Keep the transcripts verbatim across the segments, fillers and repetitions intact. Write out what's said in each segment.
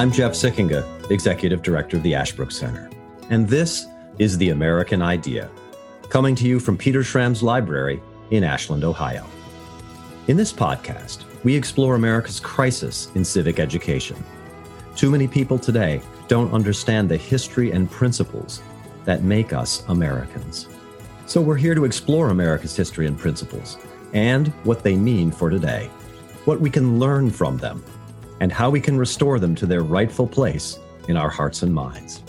I'm Jeff Sikkenga, Executive Director of the Ashbrook Center, and this is The American Idea, coming to you from Peter Schramm's library in Ashland, Ohio. In this podcast, we explore America's crisis in civic education. Too many people today don't understand the history and principles that make us Americans. So we're here to explore America's history and principles and what they mean for today, what we can learn from them, and how we can restore them to their rightful place in our hearts and minds.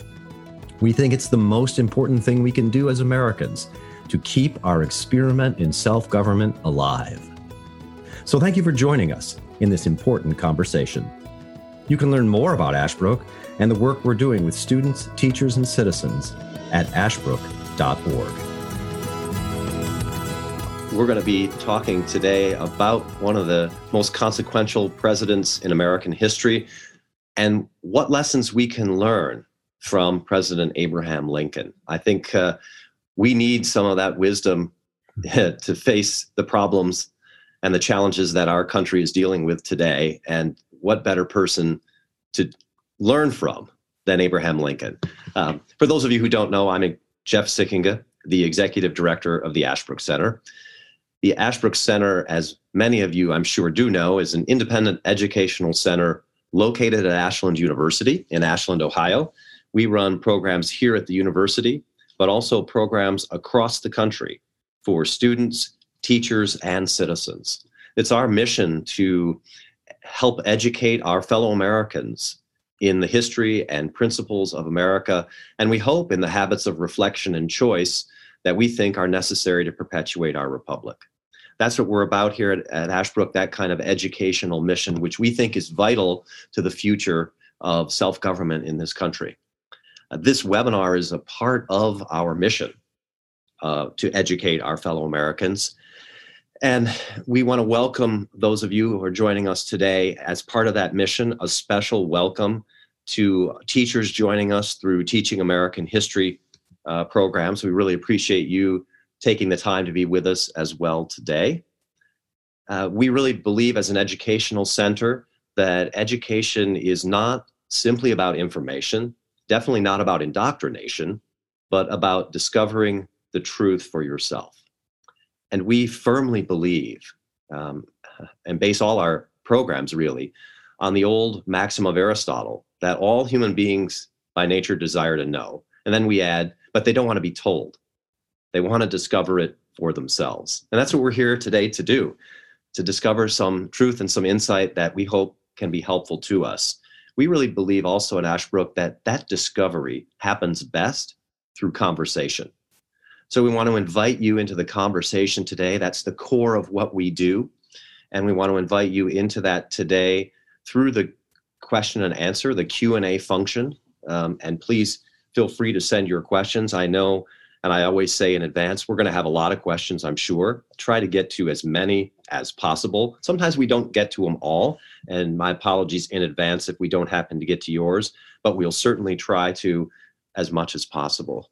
We think it's the most important thing we can do as Americans to keep our experiment in self-government alive. So thank you for joining us in this important conversation. You can learn more about Ashbrook and the work we're doing with students, teachers, and citizens at ashbrook dot org. We're going to be talking today about one of the most consequential presidents in American history and what lessons we can learn from President Abraham Lincoln. I think uh, we need some of that wisdom to face the problems and the challenges that our country is dealing with today. And what better person to learn from than Abraham Lincoln? Um, for those of you who don't know, I'm Jeff Sikkenga, the Executive Director of the Ashbrook Center. The Ashbrook Center, as many of you I'm sure do know, is an independent educational center located at Ashland University in Ashland, Ohio. We run programs here at the university, but also programs across the country for students, teachers, and citizens. It's our mission to help educate our fellow Americans in the history and principles of America, and we hope in the habits of reflection and choice that we think are necessary to perpetuate our republic. That's what we're about here at, at Ashbrook, that kind of educational mission, which we think is vital to the future of self-government in this country. Uh, this webinar is a part of our mission uh, to educate our fellow Americans. And we want to welcome those of you who are joining us today as part of that mission, a special welcome to teachers joining us through Teaching American History uh, programs. We really appreciate you taking the time to be with us as well today. Uh, we really believe as an educational center that education is not simply about information, definitely not about indoctrination, but about discovering the truth for yourself. And we firmly believe, um, and base all our programs really, on the old maxim of Aristotle, that all human beings by nature desire to know. And then we add, but they don't want to be told. They want to discover it for themselves. And that's what we're here today to do, to discover some truth and some insight that we hope can be helpful to us. We really believe also at Ashbrook that that discovery happens best through conversation. So we want to invite you into the conversation today. That's the core of what we do. And we want to invite you into that today through the question and answer, the Q and A function. Um, and please feel free to send your questions. I know, and I always say in advance, we're going to have a lot of questions, I'm sure. Try to get to as many as possible. Sometimes we don't get to them all. And my apologies in advance if we don't happen to get to yours, but we'll certainly try to as much as possible.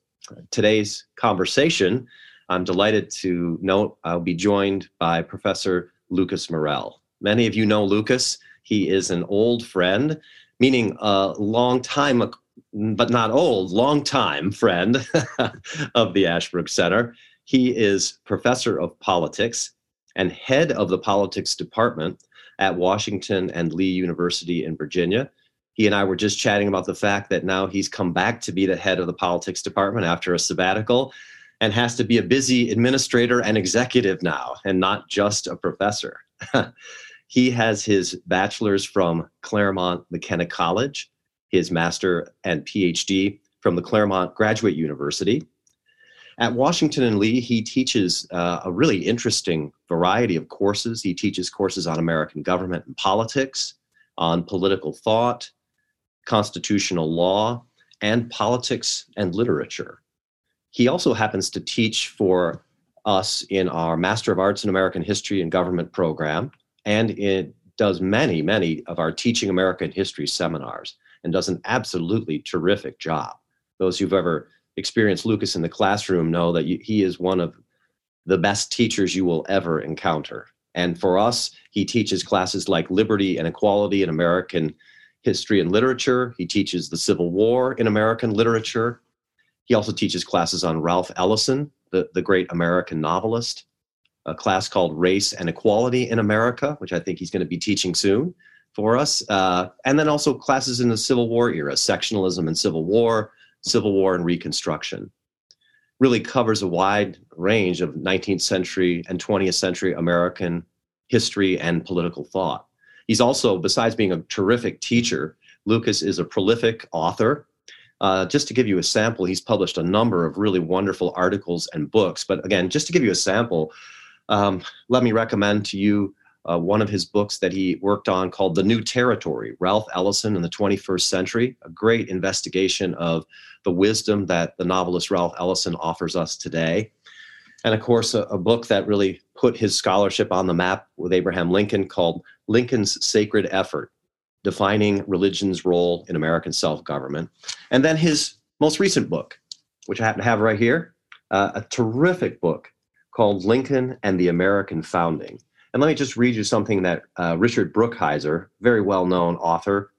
Today's conversation, I'm delighted to note I'll be joined by Professor Lucas Morel. Many of you know Lucas. He is an old friend, meaning a long time, but not old, long time friend of the Ashbrook Center. He is professor of politics and head of the politics department at Washington and Lee University in Virginia. He and I were just chatting about the fact that now he's come back to be the head of the politics department after a sabbatical and has to be a busy administrator and executive now and not just a professor. He has his bachelor's from Claremont McKenna College, his master and P H D from the Claremont Graduate University. At Washington and Lee, he teaches uh, a really interesting variety of courses. He teaches courses on American government and politics, on political thought, constitutional law, and politics and literature. He also happens to teach for us in our Master of Arts in American History and Government program, and it does many, many of our Teaching American History seminars and does an absolutely terrific job. Those who've ever experienced Lucas in the classroom know that he is one of the best teachers you will ever encounter. And for us, he teaches classes like Liberty and Equality in American history and literature. He teaches the Civil War in American literature. He also teaches classes on Ralph Ellison, the, the great American novelist, a class called Race and Equality in America, which I think he's going to be teaching soon for us. Uh, and then also classes in the Civil War era, sectionalism and Civil War, Civil War and Reconstruction. Really covers a wide range of nineteenth century and twentieth century American history and political thought. He's also, besides being a terrific teacher, Lucas is a prolific author. Uh, just to give you a sample, he's published a number of really wonderful articles and books. But again, just to give you a sample, um, let me recommend to you uh, one of his books that he worked on called The New Territory, Ralph Ellison in the twenty-first Century, a great investigation of the wisdom that the novelist Ralph Ellison offers us today. And of course, a, a book that really put his scholarship on the map with Abraham Lincoln called Lincoln's Sacred Effort, Defining Religion's Role in American Self-Government. And then his most recent book, which I happen to have right here, uh, a terrific book called Lincoln and the American Founding. And let me just read you something that uh, Richard Brookhiser, very well-known author,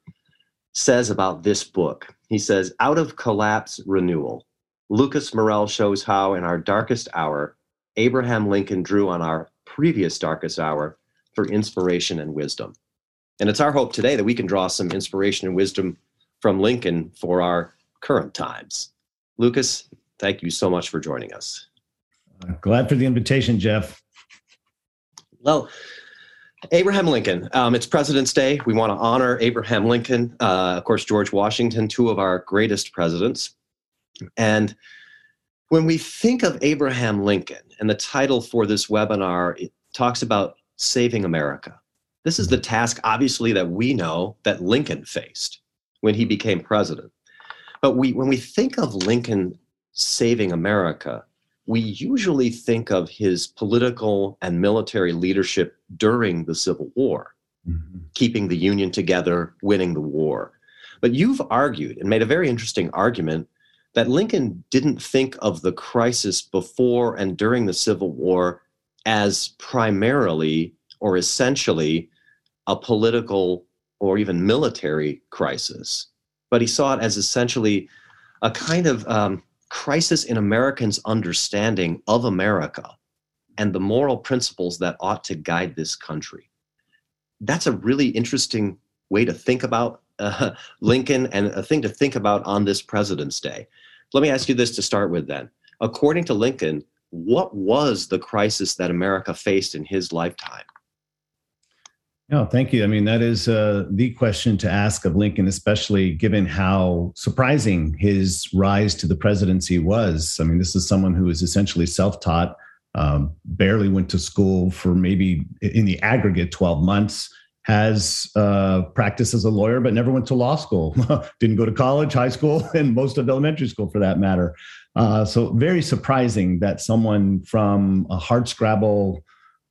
says about this book. He says, "Out of collapse, renewal. Lucas Morel shows how in our darkest hour, Abraham Lincoln drew on our previous darkest hour for inspiration and wisdom." And it's our hope today that we can draw some inspiration and wisdom from Lincoln for our current times. Lucas, thank you so much for joining us. I'm glad for the invitation, Jeff. Well, Abraham Lincoln, um, it's President's Day. We want to honor Abraham Lincoln, uh, of course, George Washington, two of our greatest presidents. And when we think of Abraham Lincoln, and the title for this webinar, it talks about saving America. This is the task, obviously, that we know that Lincoln faced when he became president. But we, when we think of Lincoln saving America, we usually think of his political and military leadership during the Civil War, mm-hmm. keeping the Union together, winning the war. But you've argued and made a very interesting argument that Lincoln didn't think of the crisis before and during the Civil War as primarily or essentially a political or even military crisis. But he saw it as essentially a kind of um, crisis in Americans' understanding of America and the moral principles that ought to guide this country. That's a really interesting way to think about uh, Lincoln and a thing to think about on this President's Day. Let me ask you this to start with then. According to Lincoln, what was the crisis that America faced in his lifetime? No, thank you. I mean, that is uh, the question to ask of Lincoln, especially given how surprising his rise to the presidency was. I mean, this is someone who is essentially self-taught, um, barely went to school for maybe in the aggregate twelve months, has uh, practiced as a lawyer, but never went to law school, didn't go to college, high school, and most of elementary school for that matter. Uh, so very surprising that someone from a hardscrabble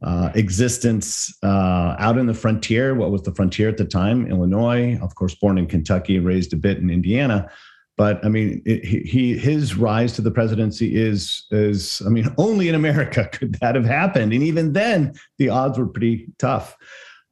uh, existence uh, out in the frontier, what was the frontier at the time, Illinois, of course, born in Kentucky, raised a bit in Indiana. But I mean, it, he, his rise to the presidency is, is, I mean, only in America could that have happened. And even then, the odds were pretty tough.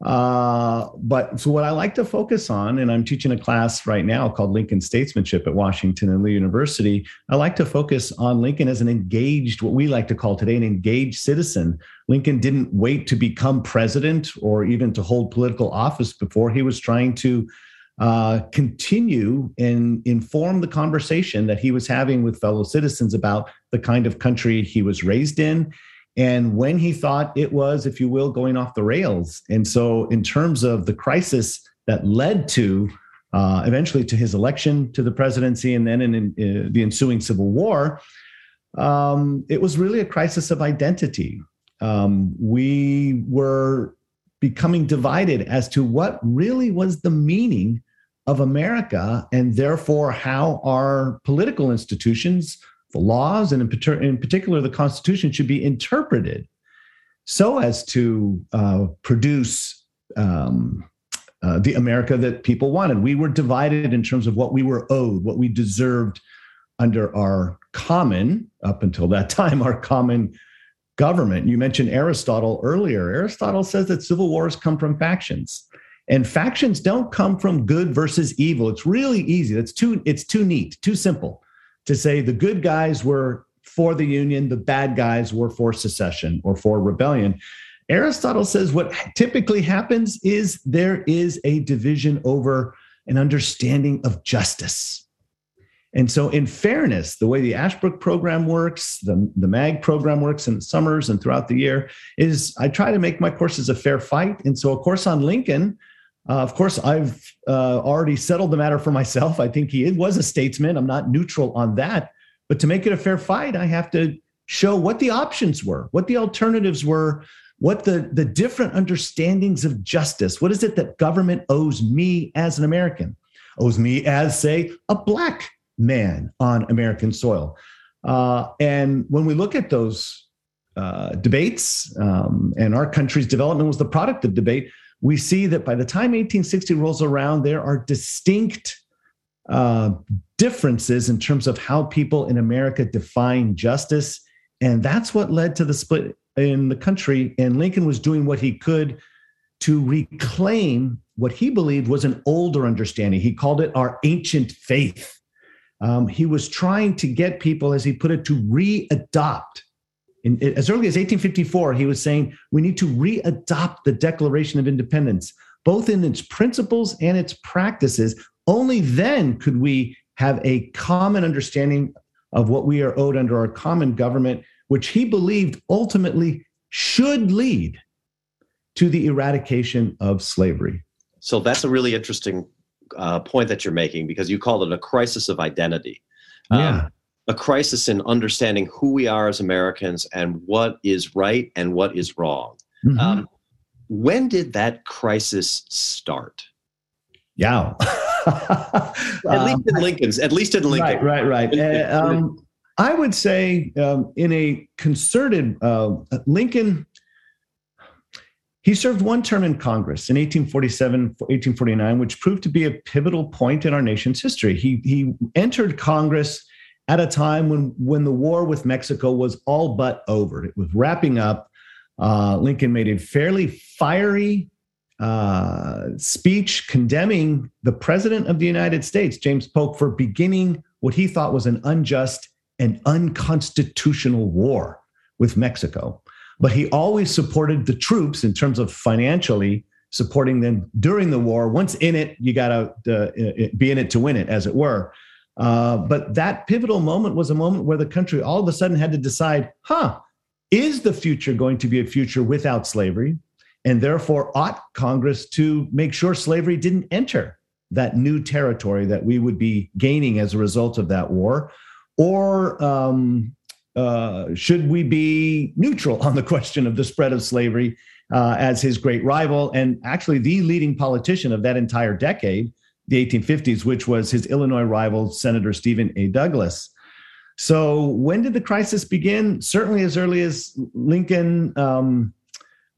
Uh, but so what I like to focus on, and I'm teaching a class right now called Lincoln Statesmanship at Washington and Lee University. I like to focus on Lincoln as an engaged, what we like to call today, an engaged citizen. Lincoln didn't wait to become president or even to hold political office before he was trying to uh, continue and inform the conversation that he was having with fellow citizens about the kind of country he was raised in. And when he thought it was, if you will, going off the rails. And so in terms of the crisis that led to uh, eventually to his election to the presidency and then in, in, in the ensuing Civil War, um, it was really a crisis of identity. Um, we were becoming divided as to what really was the meaning of America and therefore how our political institutions, the laws, and in, in particular, the Constitution, should be interpreted so as to uh, produce um, uh, the America that people wanted. We were divided in terms of what we were owed, what we deserved under our common, up until that time, our common government. You mentioned Aristotle earlier. Aristotle says that civil wars come from factions. And factions don't come from good versus evil. It's really easy. That's too, it's too neat, too simple to say the good guys were for the Union, the bad guys were for secession or for rebellion. Aristotle says what typically happens is there is a division over an understanding of justice. And so in fairness, the way the Ashbrook program works, the, the MAG program works in the summers and throughout the year is I try to make my courses a fair fight. And so a course on Lincoln, uh, of course, I've uh, already settled the matter for myself. I think he was a statesman. I'm not neutral on that. But to make it a fair fight, I have to show what the options were, what the alternatives were, what the, the different understandings of justice. What is it that government owes me as an American, owes me as, say, a Black man on American soil? Uh, and when we look at those uh, debates, um, and our country's development was the product of debate, we see that by the time eighteen sixty rolls around, there are distinct uh, differences in terms of how people in America define justice. And that's what led to the split in the country. And Lincoln was doing what he could to reclaim what he believed was an older understanding. He called it our ancient faith. Um, he was trying to get people, as he put it, to readopt. In, as early as eighteen fifty-four, he was saying, we need to readopt the Declaration of Independence, both in its principles and its practices. Only then could we have a common understanding of what we are owed under our common government, which he believed ultimately should lead to the eradication of slavery. So that's a really interesting uh, point that you're making, because you called it a crisis of identity, yeah. um, a crisis in understanding who we are as Americans and what is right and what is wrong. Mm-hmm. Um, when did that crisis start? Yeah. At least in Lincoln's, at least in Lincoln. Right, right, right. Uh, um, I would say um, in a concerted uh, Lincoln, he served one term in Congress in eighteen forty-seven, eighteen forty-nine, which proved to be a pivotal point in our nation's history. He he entered Congress at a time when, when the war with Mexico was all but over. It was wrapping up. Uh, Lincoln made a fairly fiery Uh, speech condemning the president of the United States, James Polk, for beginning what he thought was an unjust and unconstitutional war with Mexico. But he always supported the troops in terms of financially supporting them during the war. Once in it, you got to uh, be in it to win it, as it were. Uh, but that pivotal moment was a moment where the country all of a sudden had to decide, huh, is the future going to be a future without slavery? And therefore, ought Congress to make sure slavery didn't enter that new territory that we would be gaining as a result of that war? Or um, uh, should we be neutral on the question of the spread of slavery uh, as his great rival and actually the leading politician of that entire decade, the eighteen fifties, which was his Illinois rival, Senator Stephen A. Douglass? So when did the crisis begin? Certainly as early as Lincoln. Um,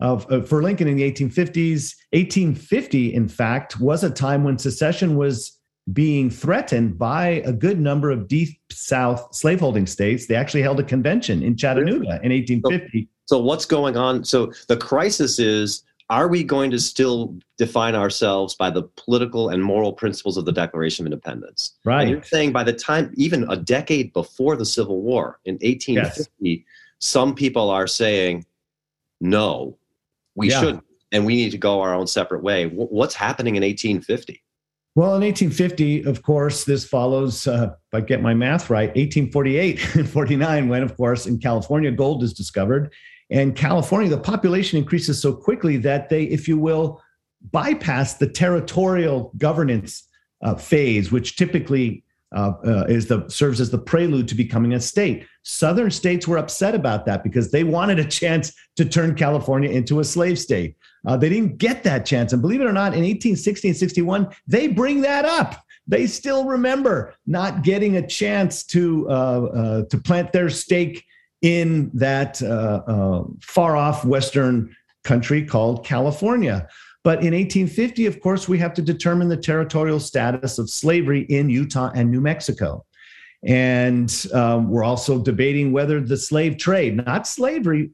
Uh, for Lincoln in the eighteen fifties, eighteen fifty, in fact, was a time when secession was being threatened by a good number of deep South slaveholding states. They actually held a convention in Chattanooga in eighteen fifty. So, so what's going on? So the crisis is, are we going to still define ourselves by the political and moral principles of the Declaration of Independence? Right. And you're saying by the time, even a decade before the Civil War in eighteen fifty, yes, some people are saying, no. We yeah. should, and we need to go our own separate way. W- what's happening in eighteen fifty? Well, in eighteen fifty, of course, this follows, uh, if I get my math right, eighteen forty-eight and forty-nine, when, of course, in California, gold is discovered. And California, the population increases so quickly that they, if you will, bypass the territorial governance uh, phase, which typically uh, uh, is the serves as the prelude to becoming a state. Southern states were upset about that because they wanted a chance to turn California into a slave state. Uh, they didn't get that chance. And believe it or not, in eighteen sixty and sixty-one, they bring that up. They still remember not getting a chance to, uh, uh, to plant their stake in that uh, uh, far-off Western country called California. But in eighteen fifty, of course, we have to determine the territorial status of slavery in Utah and New Mexico. And um, we're also debating whether the slave trade, not slavery,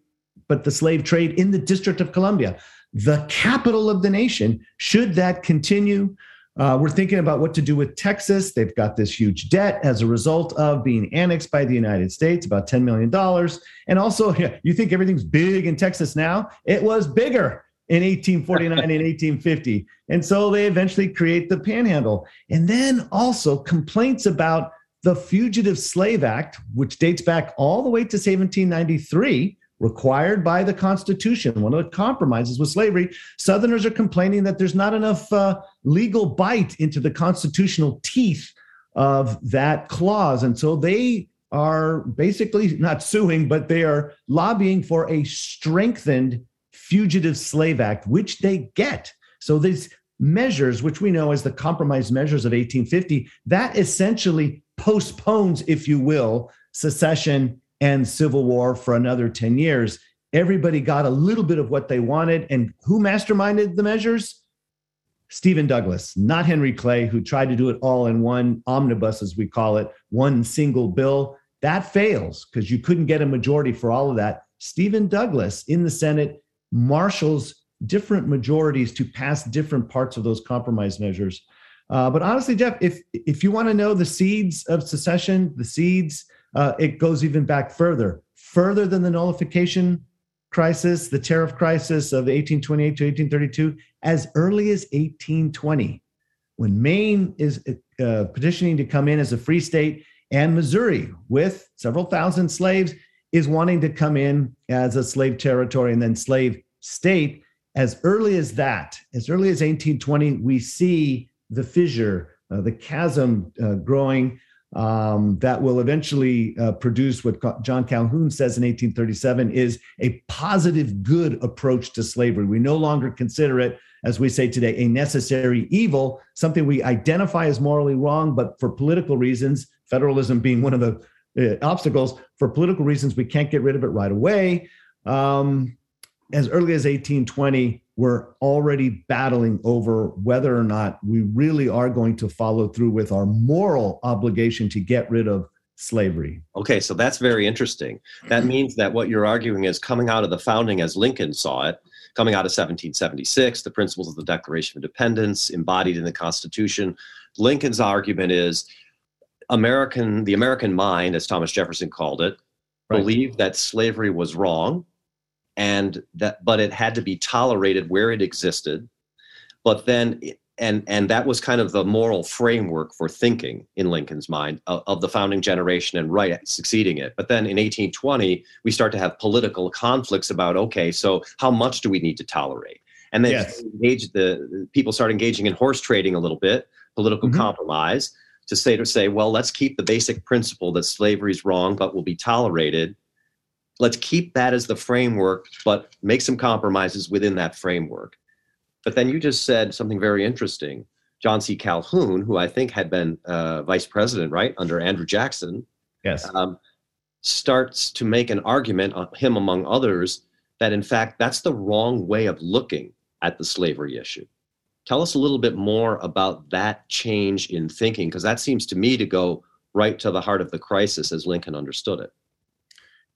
but the slave trade in the District of Columbia, the capital of the nation. Should that continue? Uh, we're thinking about what to do with Texas. They've got this huge debt as a result of being annexed by the United States, about ten million dollars. And also, yeah, you think everything's big in Texas now? It was bigger in eighteen forty-nine and eighteen fifty. And so they eventually create the Panhandle. And then also complaints about the Fugitive Slave Act, which dates back all the way to seventeen ninety-three, required by the Constitution, one of the compromises with slavery. Southerners are complaining that there's not enough uh, legal bite into the constitutional teeth of that clause. And so they are basically not suing, but they are lobbying for a strengthened Fugitive Slave Act, which they get. So these measures, which we know as the Compromise Measures of eighteen fifty, that essentially postpones, if you will, secession and civil war for another ten years. Everybody got a little bit of what they wanted. And who masterminded the measures? Stephen Douglass, not Henry Clay, who tried to do it all in one omnibus, as we call it, one single bill. That fails because you couldn't get a majority for all of that. Stephen Douglass in the Senate marshals different majorities to pass different parts of those compromise measures. Uh, but honestly, Jeff, if if you want to know the seeds of secession, the seeds, uh, it goes even back further, further than the nullification crisis, the tariff crisis of eighteen twenty-eight to eighteen thirty-two, as early as eighteen twenty, when Maine is uh, petitioning to come in as a free state, and Missouri, with several thousand slaves, is wanting to come in as a slave territory and then slave state. As early as that, as early as eighteen twenty, we see the fissure, uh, the chasm uh, growing um, that will eventually uh, produce what John Calhoun says in eighteen thirty-seven is a positive good approach to slavery. We no longer consider it, as we say today, a necessary evil, something we identify as morally wrong, but for political reasons, federalism being one of the uh, obstacles, for political reasons, we can't get rid of it right away. Um, as early as eighteen twenty, we're already battling over whether or not we really are going to follow through with our moral obligation to get rid of slavery. Okay, so that's very interesting. That means that what you're arguing is coming out of the founding as Lincoln saw it, coming out of seventeen seventy-six, the principles of the Declaration of Independence embodied in the Constitution. Lincoln's argument is American, the American mind, as Thomas Jefferson called it, right, believed that slavery was wrong. And that, but it had to be tolerated where it existed. But then, and and that was kind of the moral framework for thinking in Lincoln's mind of, of the founding generation and right succeeding it. But then in eighteen twenty, we start to have political conflicts about, okay, so how much do we need to tolerate? And then yes. engage the people start engaging in horse trading a little bit, political mm-hmm. compromise to say to say, well, let's keep the basic principle that slavery is wrong, but will be tolerated. Let's keep that as the framework, but make some compromises within that framework. But then you just said something very interesting. John C. Calhoun, who I think had been uh, vice president, right, under Andrew Jackson, yes, um, starts to make an argument, on him among others, that in fact, that's the wrong way of looking at the slavery issue. Tell us a little bit more about that change in thinking, because that seems to me to go right to the heart of the crisis as Lincoln understood it.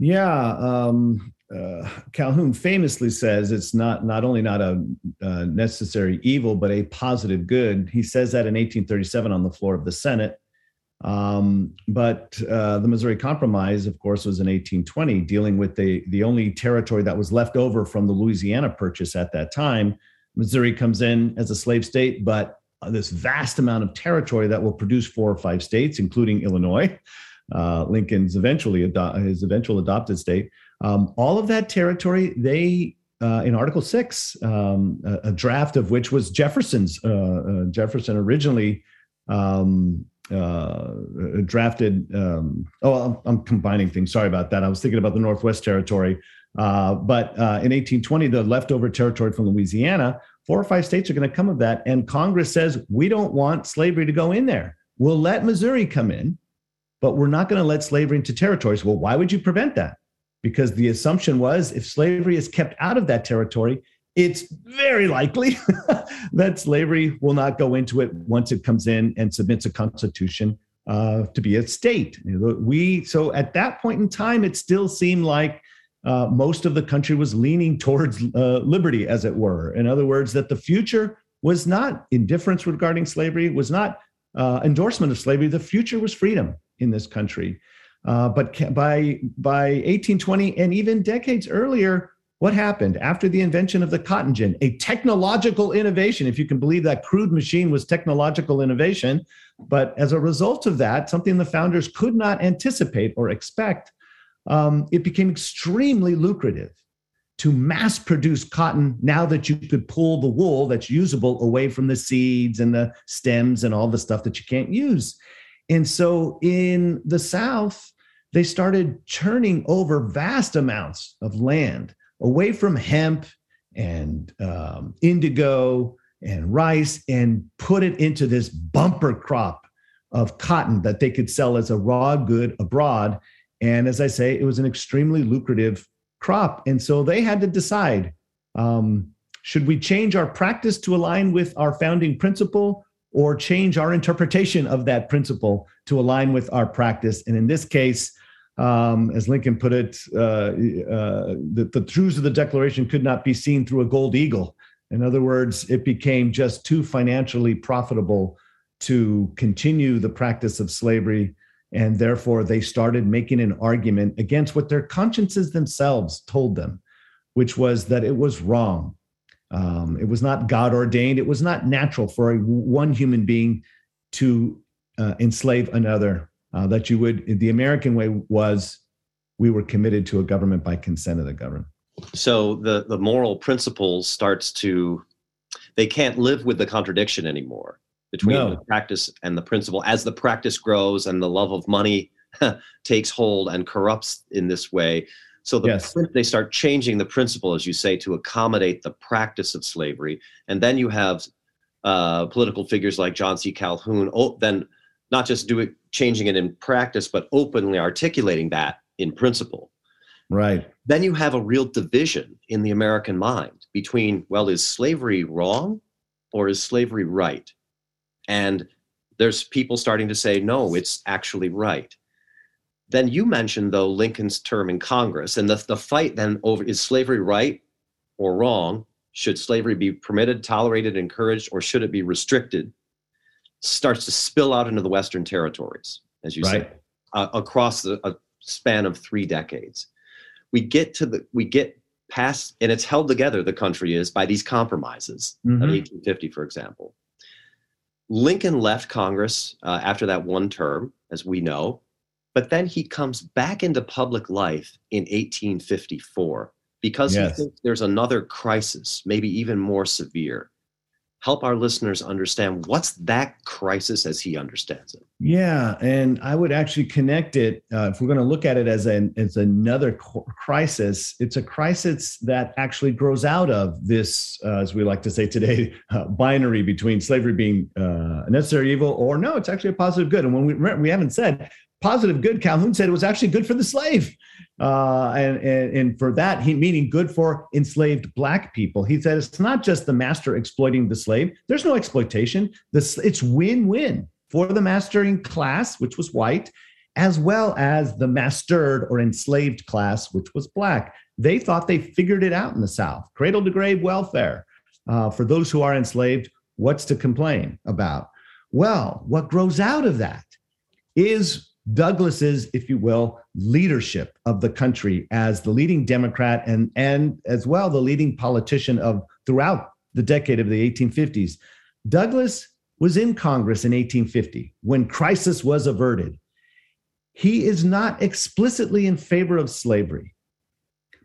Yeah, um, uh, Calhoun famously says it's not not only not a, a necessary evil, but a positive good. He says that in eighteen thirty-seven on the floor of the Senate. Um, but uh, the Missouri Compromise, of course, was in eighteen twenty, dealing with the, the only territory that was left over from the Louisiana Purchase at that time. Missouri comes in as a slave state, but this vast amount of territory that will produce four or five states, including Illinois. Uh, Lincoln's eventually ado- his eventual adopted state, um, all of that territory, they, uh, in Article six, um, a, a draft of which was Jefferson's, uh, uh, Jefferson originally um, uh, drafted, um, oh, I'm, I'm combining things, sorry about that. I was thinking about the Northwest Territory, uh, but uh, in eighteen twenty, the leftover territory from Louisiana, four or five states are going to come of that, and Congress says, we don't want slavery to go in there. We'll let Missouri come in, but we're not going to let slavery into territories. Well, why would you prevent that? Because the assumption was if slavery is kept out of that territory, it's very likely that slavery will not go into it once it comes in and submits a constitution uh, to be a state. We so at that point in time, it still seemed like uh, most of the country was leaning towards uh, liberty, as it were. In other words, that the future was not indifference regarding slavery, was not uh, endorsement of slavery. The future was freedom in this country. Uh, but ca- by, by eighteen twenty and even decades earlier, what happened? After the invention of the cotton gin, a technological innovation, if you can believe that crude machine was technological innovation, but as a result of that, something the founders could not anticipate or expect, um, it became extremely lucrative to mass produce cotton now that you could pull the wool that's usable away from the seeds and the stems and all the stuff that you can't use. And so in the South, they started turning over vast amounts of land away from hemp and um, indigo and rice, and put it into this bumper crop of cotton that they could sell as a raw good abroad. And as I say, it was an extremely lucrative crop. And so they had to decide, um, should we change our practice to align with our founding principle, or change our interpretation of that principle to align with our practice? And in this case, Um, as Lincoln put it, uh, uh, the, the truths of the Declaration could not be seen through a gold eagle. In other words, it became just too financially profitable to continue the practice of slavery, and therefore they started making an argument against what their consciences themselves told them, which was that it was wrong. Um, it was not God ordained. It was not natural for a, one human being to uh, enslave another. Uh, that you would, the American way was, we were committed to a government by consent of the governed. So the, the moral principle starts to, they can't live with the contradiction anymore between no. the practice and the principle. As the practice grows and the love of money takes hold and corrupts in this way. So the, yes. they start changing the principle, as you say, to accommodate the practice of slavery. And then you have uh, political figures like John C. Calhoun, oh, then not just do it, changing it in practice, but openly articulating that in principle. Right. Then you have a real division in the American mind between, well, is slavery wrong or is slavery right? And there's people starting to say, no, it's actually right. Then you mentioned, though, Lincoln's term in Congress, and the, the fight then over, is slavery right or wrong? Should slavery be permitted, tolerated, encouraged, or should it be restricted? Starts to spill out into the Western territories, as you right. say, uh, across the, a span of three decades. We get to the, we get past, and it's held together, the country is, by these compromises mm-hmm. of eighteen fifty, for example. Lincoln left Congress uh, after that one term, as we know, but then he comes back into public life in eighteen fifty-four because yes. he thinks there's another crisis, maybe even more severe. Help our listeners understand what's that crisis as he understands it. Yeah, and I would actually connect it, uh, if we're going to look at it as, an, as another co- crisis, it's a crisis that actually grows out of this, uh, as we like to say today, uh, binary between slavery being uh, a necessary evil or no, it's actually a positive good. And when we remember, we haven't said positive good, Calhoun said it was actually good for the slave. Uh, and, and, and for that, he meaning good for enslaved Black people. He said it's not just the master exploiting the slave. There's no exploitation. This, it's win-win for the mastering class, which was white, as well as the mastered or enslaved class, which was Black. They thought they figured it out in the South. Cradle to grave welfare. Uh, for those who are enslaved, what's to complain about? Well, what grows out of that is Douglass's, if you will, leadership of the country as the leading Democrat and, and as well the leading politician of throughout the decade of the eighteen fifties. Douglass was in Congress in eighteen fifty when crisis was averted. He is not explicitly in favor of slavery,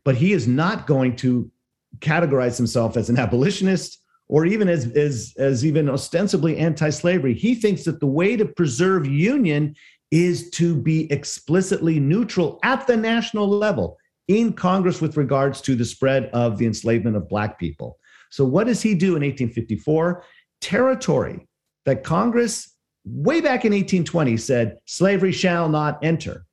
but he is not going to categorize himself as an abolitionist or even as, as, as even ostensibly anti-slavery. He thinks that the way to preserve union is to be explicitly neutral at the national level in Congress with regards to the spread of the enslavement of Black people. So what does he do in eighteen fifty-four? Territory that Congress way back in eighteen twenty said slavery shall not enter.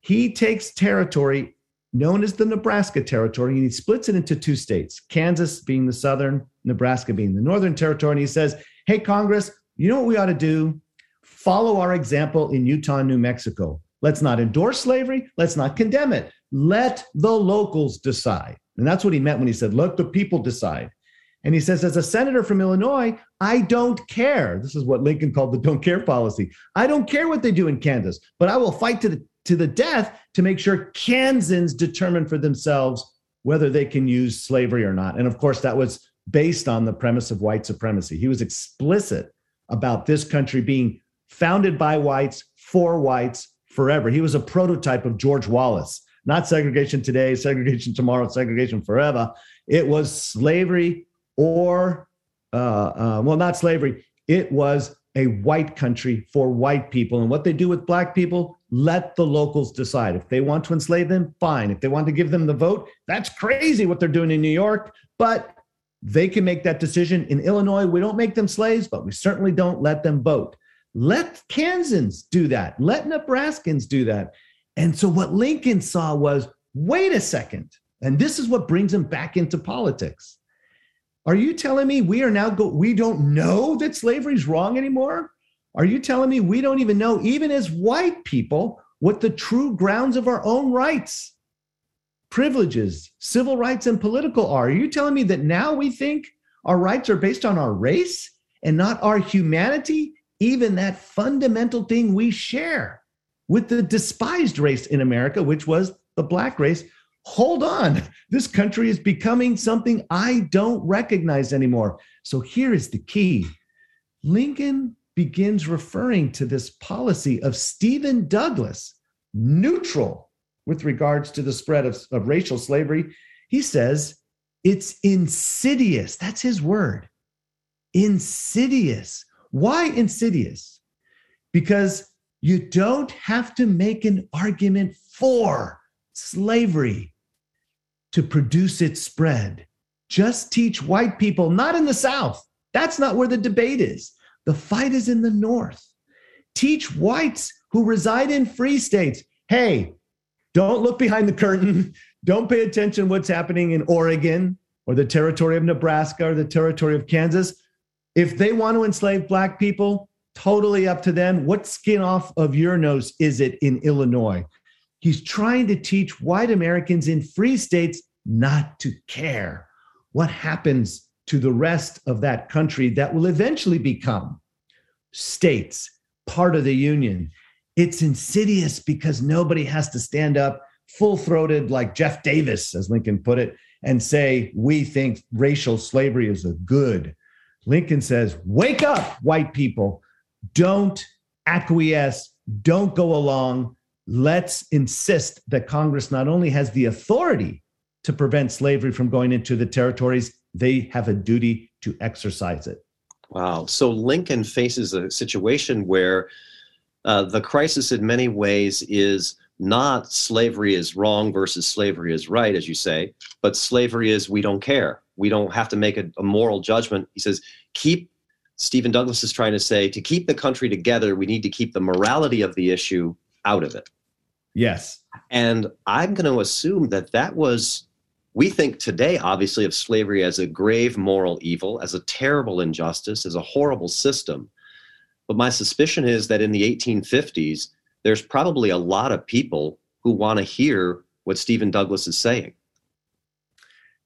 He takes territory known as the Nebraska Territory, and he splits it into two states, Kansas being the southern, Nebraska being the northern territory. And he says, hey, Congress, you know what we ought to do? Follow our example in Utah and New Mexico. Let's not endorse slavery. Let's not condemn it. Let the locals decide. And that's what he meant when he said, let the people decide. And he says, as a senator from Illinois, I don't care. This is what Lincoln called the don't care policy. I don't care what they do in Kansas, but I will fight to the, to the death to make sure Kansans determine for themselves whether they can use slavery or not. And of course, that was based on the premise of white supremacy. He was explicit about this country being founded by whites, for whites, forever. He was a prototype of George Wallace, not segregation today, segregation tomorrow, segregation forever. It was slavery or, uh, uh, well, not slavery. It was a white country for white people. And what they do with black people, let the locals decide. If they want to enslave them, fine. If they want to give them the vote, that's crazy what they're doing in New York, but they can make that decision. In Illinois, we don't make them slaves, but we certainly don't let them vote. Let Kansans do that. Let Nebraskans do that. And so what Lincoln saw was, wait a second. And this is what brings him back into politics. Are you telling me we are now, go- we don't know that slavery is wrong anymore? Are you telling me we don't even know, even as white people, what the true grounds of our own rights, privileges, civil rights, and political are? Are you telling me that now we think our rights are based on our race and not our humanity? Even that fundamental thing we share with the despised race in America, which was the black race. Hold on, this country is becoming something I don't recognize anymore. So here is the key. Lincoln begins referring to this policy of Stephen Douglass, neutral with regards to the spread of, of racial slavery. He says, it's insidious. That's his word, insidious. Why insidious? Because you don't have to make an argument for slavery to produce its spread. Just teach white people, not in the South. That's not where the debate is. The fight is in the North. Teach whites who reside in free states, hey, don't look behind the curtain. Don't pay attention what's happening in Oregon or the territory of Nebraska or the territory of Kansas. If they want to enslave black people, totally up to them. What skin off of your nose is it in Illinois? He's trying to teach white Americans in free states not to care what happens to the rest of that country that will eventually become states, part of the union. It's insidious because nobody has to stand up full-throated like Jeff Davis, as Lincoln put it, and say, we think racial slavery is a good. Lincoln says, wake up, white people. Don't acquiesce. Don't go along. Let's insist that Congress not only has the authority to prevent slavery from going into the territories, they have a duty to exercise it. Wow. So Lincoln faces a situation where uh, the crisis in many ways is not slavery is wrong versus slavery is right, as you say, but slavery is we don't care. We don't have to make a, a moral judgment. He says, keep, Stephen Douglass is trying to say, to keep the country together, we need to keep the morality of the issue out of it. Yes. And I'm going to assume that that was, we think today, obviously, of slavery as a grave moral evil, as a terrible injustice, as a horrible system. But my suspicion is that in the eighteen fifties, there's probably a lot of people who want to hear what Stephen Douglass is saying.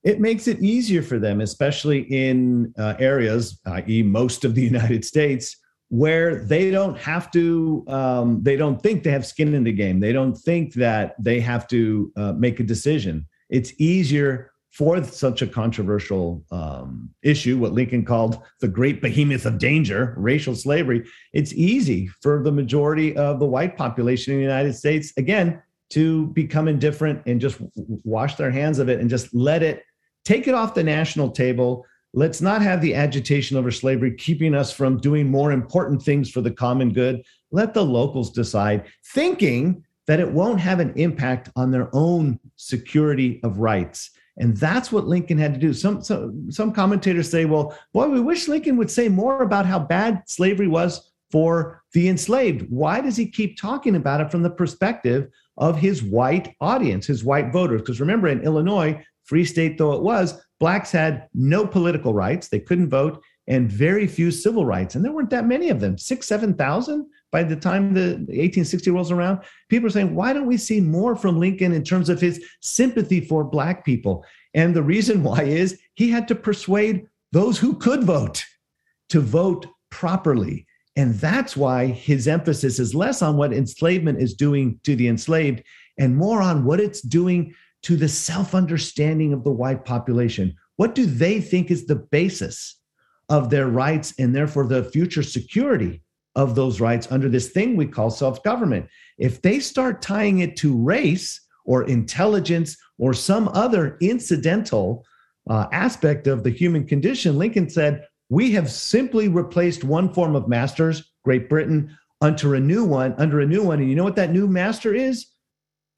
It makes it easier for them, especially in uh, areas, that is most of the United States, where they don't have to, um, they don't think they have skin in the game. They don't think that they have to uh, make a decision. It's easier for such a controversial um, issue, what Lincoln called the great behemoth of danger, racial slavery. It's easy for the majority of the white population in the United States, again, to become indifferent and just wash their hands of it and just let it, take it off the national table. Let's not have the agitation over slavery keeping us from doing more important things for the common good. Let the locals decide, thinking that it won't have an impact on their own security of rights. And that's what Lincoln had to do. Some, some, some commentators say, well, boy, we wish Lincoln would say more about how bad slavery was for the enslaved. Why does he keep talking about it from the perspective of his white audience, his white voters? Because remember, in Illinois, free state though it was, blacks had no political rights. They couldn't vote. and very few civil rights. And there weren't that many of them, six, seven thousand by the time the eighteen sixty rolls around. People are saying, why don't we see more from Lincoln in terms of his sympathy for Black people? And the reason why is he had to persuade those who could vote to vote properly. And that's why his emphasis is less on what enslavement is doing to the enslaved and more on what it's doing to the self-understanding of the white population. What do they think is the basis of their rights and therefore the future security of those rights under this thing we call self-government? If they start tying it to race or intelligence or some other incidental uh, aspect of the human condition, Lincoln said, we have simply replaced one form of masters, Great Britain, under a new one, under a new one. And you know what that new master is?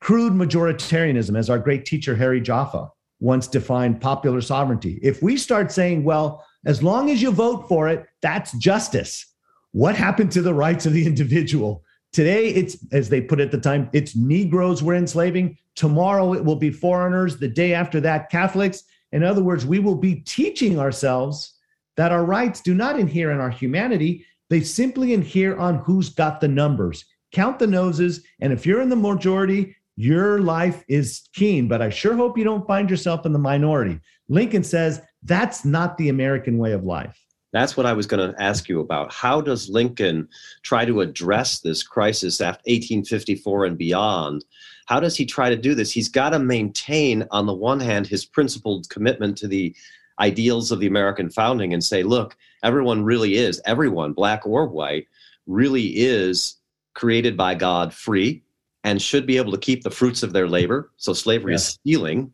Crude majoritarianism, as our great teacher, Harry Jaffa, once defined popular sovereignty. If we start saying, well, as long as you vote for it, that's justice. What happened to the rights of the individual? Today, it's, as they put it at the time, it's Negroes we're enslaving. Tomorrow, it will be foreigners. The day after that, Catholics. In other words, we will be teaching ourselves that our rights do not inhere in our humanity. They simply inhere on who's got the numbers. Count the noses, and if you're in the majority, your life is keen, but I sure hope you don't find yourself in the minority. Lincoln says that's not the American way of life. That's what I was going to ask you about. How does Lincoln try to address this crisis after eighteen fifty-four and beyond? How does he try to do this? He's got to maintain, on the one hand, his principled commitment to the ideals of the American founding and say, look, everyone really is, everyone, Black or white, really is created by God free and should be able to keep the fruits of their labor. So slavery yes. is stealing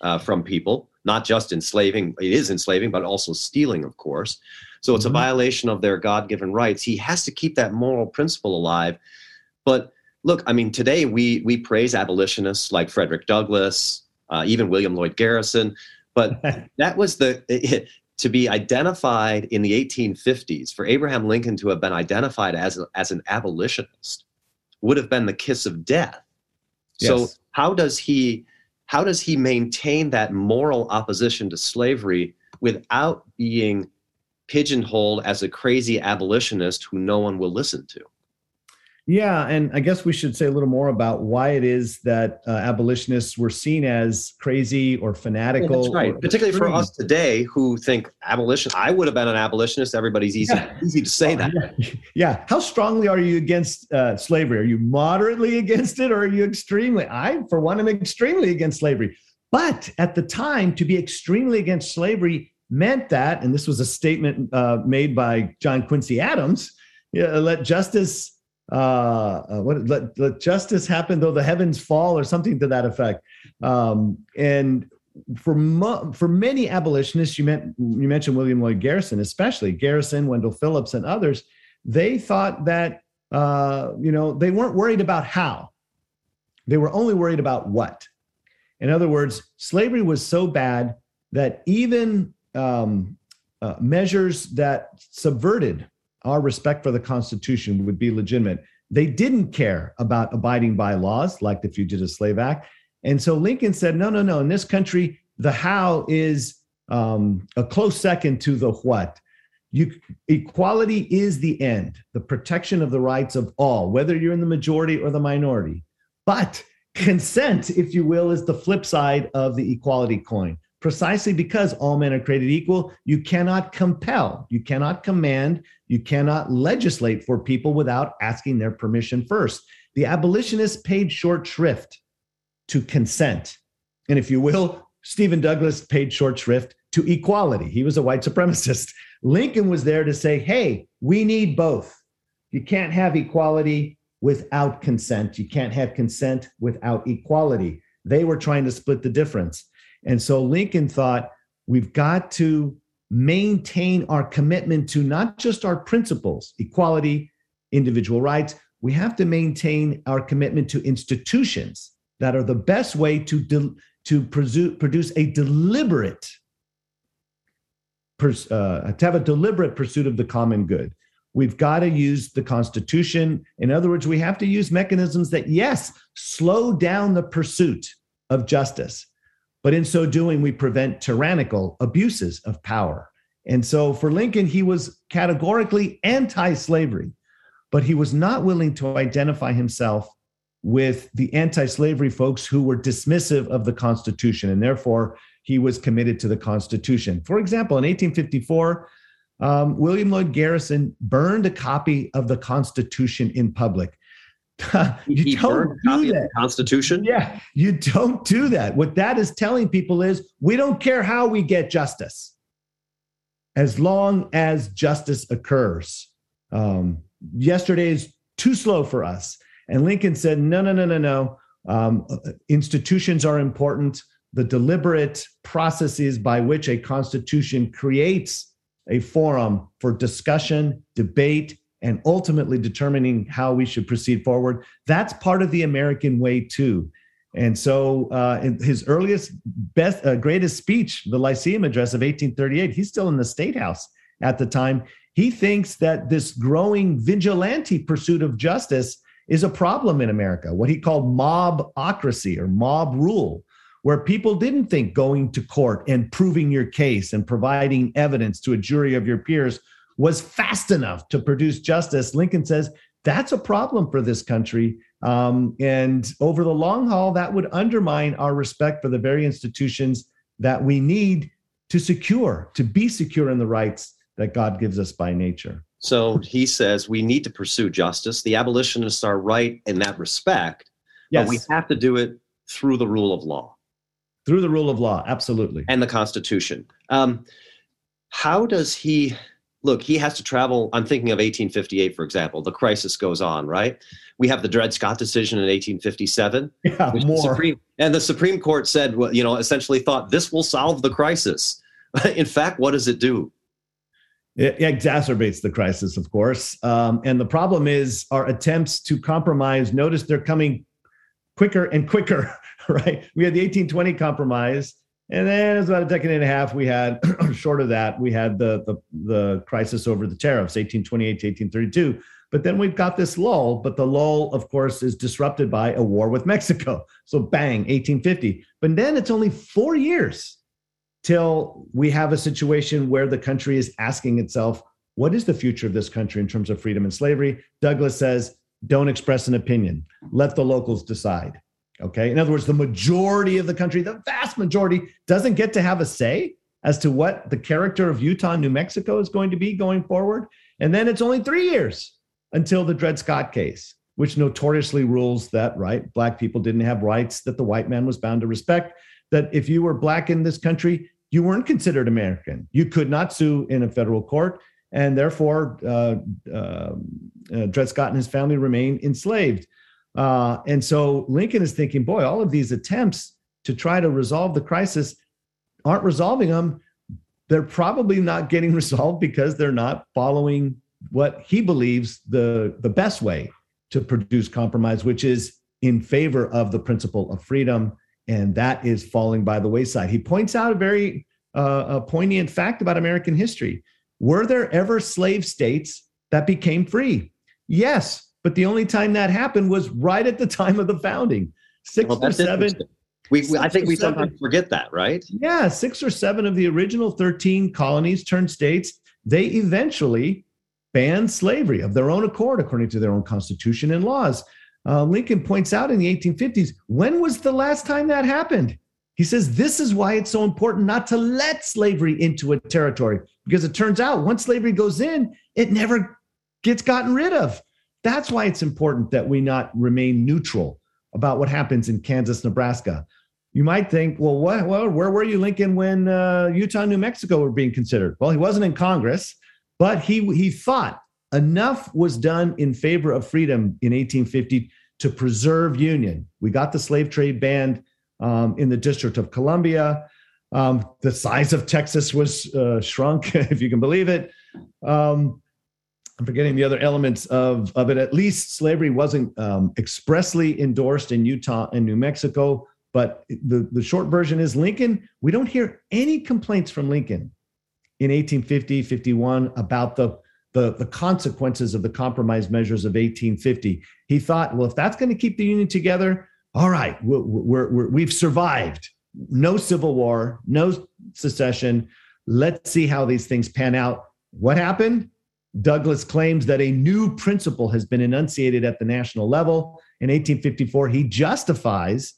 uh, from people, not just enslaving. It is enslaving, but also stealing, of course. So it's mm-hmm. a violation of their God-given rights. He has to keep that moral principle alive. But look, I mean, today we we praise abolitionists like Frederick Douglass, uh, even William Lloyd Garrison. But that was the, it, to be identified in the eighteen fifties, for Abraham Lincoln to have been identified as, a, as an abolitionist would have been the kiss of death. Yes. So how does he, how does he maintain that moral opposition to slavery without being pigeonholed as a crazy abolitionist who no one will listen to? Yeah, and I guess we should say a little more about why it is that uh, abolitionists were seen as crazy or fanatical. Yeah, that's right, or, particularly or for us today who think abolition. I would have been an abolitionist. Everybody's easy, yeah. easy to say that. Yeah. yeah. How strongly are you against uh, slavery? Are you moderately against it, or are you extremely? I, for one, am extremely against slavery. But at the time, to be extremely against slavery meant that, and this was a statement uh, made by John Quincy Adams. Yeah, let justice. Uh, what, let, let justice happen though the heavens fall, or something to that effect. Um, and for mo- for many abolitionists, you, meant, you mentioned William Lloyd Garrison, especially Garrison, Wendell Phillips, and others. They thought that uh, you know they weren't worried about how; they were only worried about what. In other words, slavery was so bad that even um, uh, measures that subverted our respect for the Constitution would be legitimate. They didn't care about abiding by laws like the Fugitive Slave Act. And so Lincoln said, no, no, no, in this country, the how is um, a close second to the what. You, equality is the end, the protection of the rights of all, whether you're in the majority or the minority. But consent, if you will, is the flip side of the equality coin. Precisely because all men are created equal, you cannot compel, you cannot command, you cannot legislate for people without asking their permission first. The abolitionists paid short shrift to consent. And if you will, Stephen Douglass paid short shrift to equality. He was a white supremacist. Lincoln was there to say, hey, we need both. You can't have equality without consent. You can't have consent without equality. They were trying to split the difference. And so Lincoln thought, we've got to maintain our commitment to not just our principles, equality, individual rights. We have to maintain our commitment to institutions that are the best way to, de- to presu- produce a deliberate, pers- uh, to have a deliberate pursuit of the common good. We've got to use the Constitution. In other words, we have to use mechanisms that, yes, slow down the pursuit of justice. But in so doing, we prevent tyrannical abuses of power. And so for Lincoln, he was categorically anti-slavery, but he was not willing to identify himself with the anti-slavery folks who were dismissive of the Constitution, and therefore he was committed to the Constitution. For example, in eighteen fifty-four, um, William Lloyd Garrison burned a copy of the Constitution in public. you he don't burned do a copy that. Of the Constitution? Yeah, you don't do that. What that is telling people is, we don't care how we get justice, as long as justice occurs. Um, yesterday is too slow for us. And Lincoln said, no, no, no, no, no. Um, institutions are important. The deliberate processes by which a constitution creates a forum for discussion, debate, and ultimately determining how we should proceed forward. That's part of the American way too. And so uh, in his earliest, best, uh, greatest speech, the Lyceum Address of eighteen thirty-eight, he's still in the State House at the time. He thinks that this growing vigilante pursuit of justice is a problem in America, what he called mobocracy or mob rule, where people didn't think going to court and proving your case and providing evidence to a jury of your peers was fast enough to produce justice. Lincoln says that's a problem for this country. Um, and over the long haul, that would undermine our respect for the very institutions that we need to secure, to be secure in the rights that God gives us by nature. So he says we need to pursue justice. The abolitionists are right in that respect, yes. But we have to do it through the rule of law. Through the rule of law, absolutely. And the Constitution. Um, how does he, look, he has to travel, I'm thinking of eighteen fifty-eight, for example, the crisis goes on, right? We have the Dred Scott decision in eighteen fifty-seven. Yeah, more. Supreme, and the Supreme Court said, well, you know, essentially thought this will solve the crisis. In fact, what does it do? It exacerbates the crisis, of course. Um, and the problem is our attempts to compromise. Notice they're coming quicker and quicker, right? We had the eighteen twenty compromise, and then it was about a decade and a half. We had, short of that, we had the, the, the crisis over the tariffs, eighteen twenty-eight to eighteen thirty-two. But then we've got this lull, but the lull, of course, is disrupted by a war with Mexico. So bang, eighteen fifty. But then it's only four years till we have a situation where the country is asking itself, what is the future of this country in terms of freedom and slavery? Douglass says, don't express an opinion. Let the locals decide, okay? In other words, the majority of the country, the vast majority, doesn't get to have a say as to what the character of Utah and New Mexico is going to be going forward. And then it's only three years until the Dred Scott case, which notoriously rules that, right, Black people didn't have rights that the white man was bound to respect. That if you were Black in this country, you weren't considered American. You could not sue in a federal court, and therefore uh, uh, uh, Dred Scott and his family remained enslaved. Uh, and so Lincoln is thinking, boy, all of these attempts to try to resolve the crisis aren't resolving them. They're probably not getting resolved because they're not following what he believes the, the best way to produce compromise, which is in favor of the principle of freedom. And that is falling by the wayside. He points out a very uh, a poignant fact about American history. Were there ever slave states that became free? Yes, but the only time that happened was right at the time of the founding. Six well, or seven. We, six I think we seven, sometimes forget that, right? Yeah, six or seven of the original thirteen colonies turned states. They eventually banned slavery of their own accord, according to their own constitution and laws. Uh, Lincoln points out in the eighteen fifties, when was the last time that happened? He says, this is why it's so important not to let slavery into a territory, because it turns out once slavery goes in, it never gets gotten rid of. That's why it's important that we not remain neutral about what happens in Kansas, Nebraska. You might think, well, what, well where were you, Lincoln, when uh, Utah and New Mexico were being considered? Well, he wasn't in Congress, but he he thought enough was done in favor of freedom in eighteen fifty to preserve union. We got the slave trade banned um, in the District of Columbia. Um, the size of Texas was uh, shrunk, if you can believe it. Um, I'm forgetting the other elements of, of it. At least slavery wasn't um, expressly endorsed in Utah and New Mexico. But the, the short version is Lincoln, we don't hear any complaints from Lincoln in eighteen fifty, fifty-one about the The, the consequences of the Compromise Measures of eighteen fifty. He thought, well, if that's going to keep the Union together, all right, we're, we're, we're, we've survived. No civil war, no secession. Let's see how these things pan out. What happened? Douglass claims that a new principle has been enunciated at the national level. In eighteen fifty-four, he justifies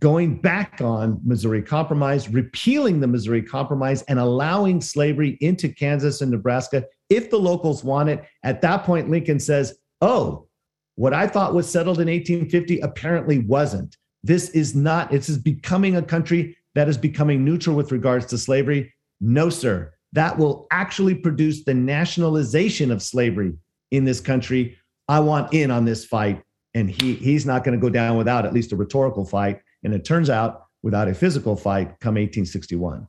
going back on Missouri Compromise, repealing the Missouri Compromise, and allowing slavery into Kansas and Nebraska if the locals want it. At that point, Lincoln says, oh, what I thought was settled in eighteen fifty apparently wasn't. This is not, this is becoming a country that is becoming neutral with regards to slavery. No, sir. That will actually produce the nationalization of slavery in this country. I want in on this fight. And he he's not going to go down without at least a rhetorical fight. And it turns out without a physical fight come eighteen sixty-one.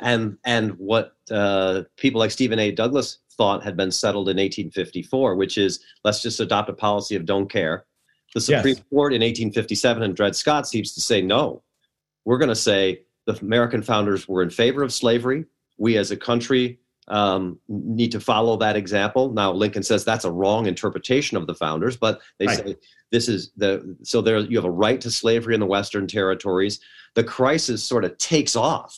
And and what uh, people like Stephen A. Douglass thought had been settled in eighteen fifty-four, which is let's just adopt a policy of don't care. The Supreme yes. Court in eighteen fifty-seven and Dred Scott seems to say, no, we're going to say the American founders were in favor of slavery. We as a country um, need to follow that example. Now, Lincoln says that's a wrong interpretation of the founders, but they right. say this is the, so there you have a right to slavery in the Western territories. The crisis sort of takes off,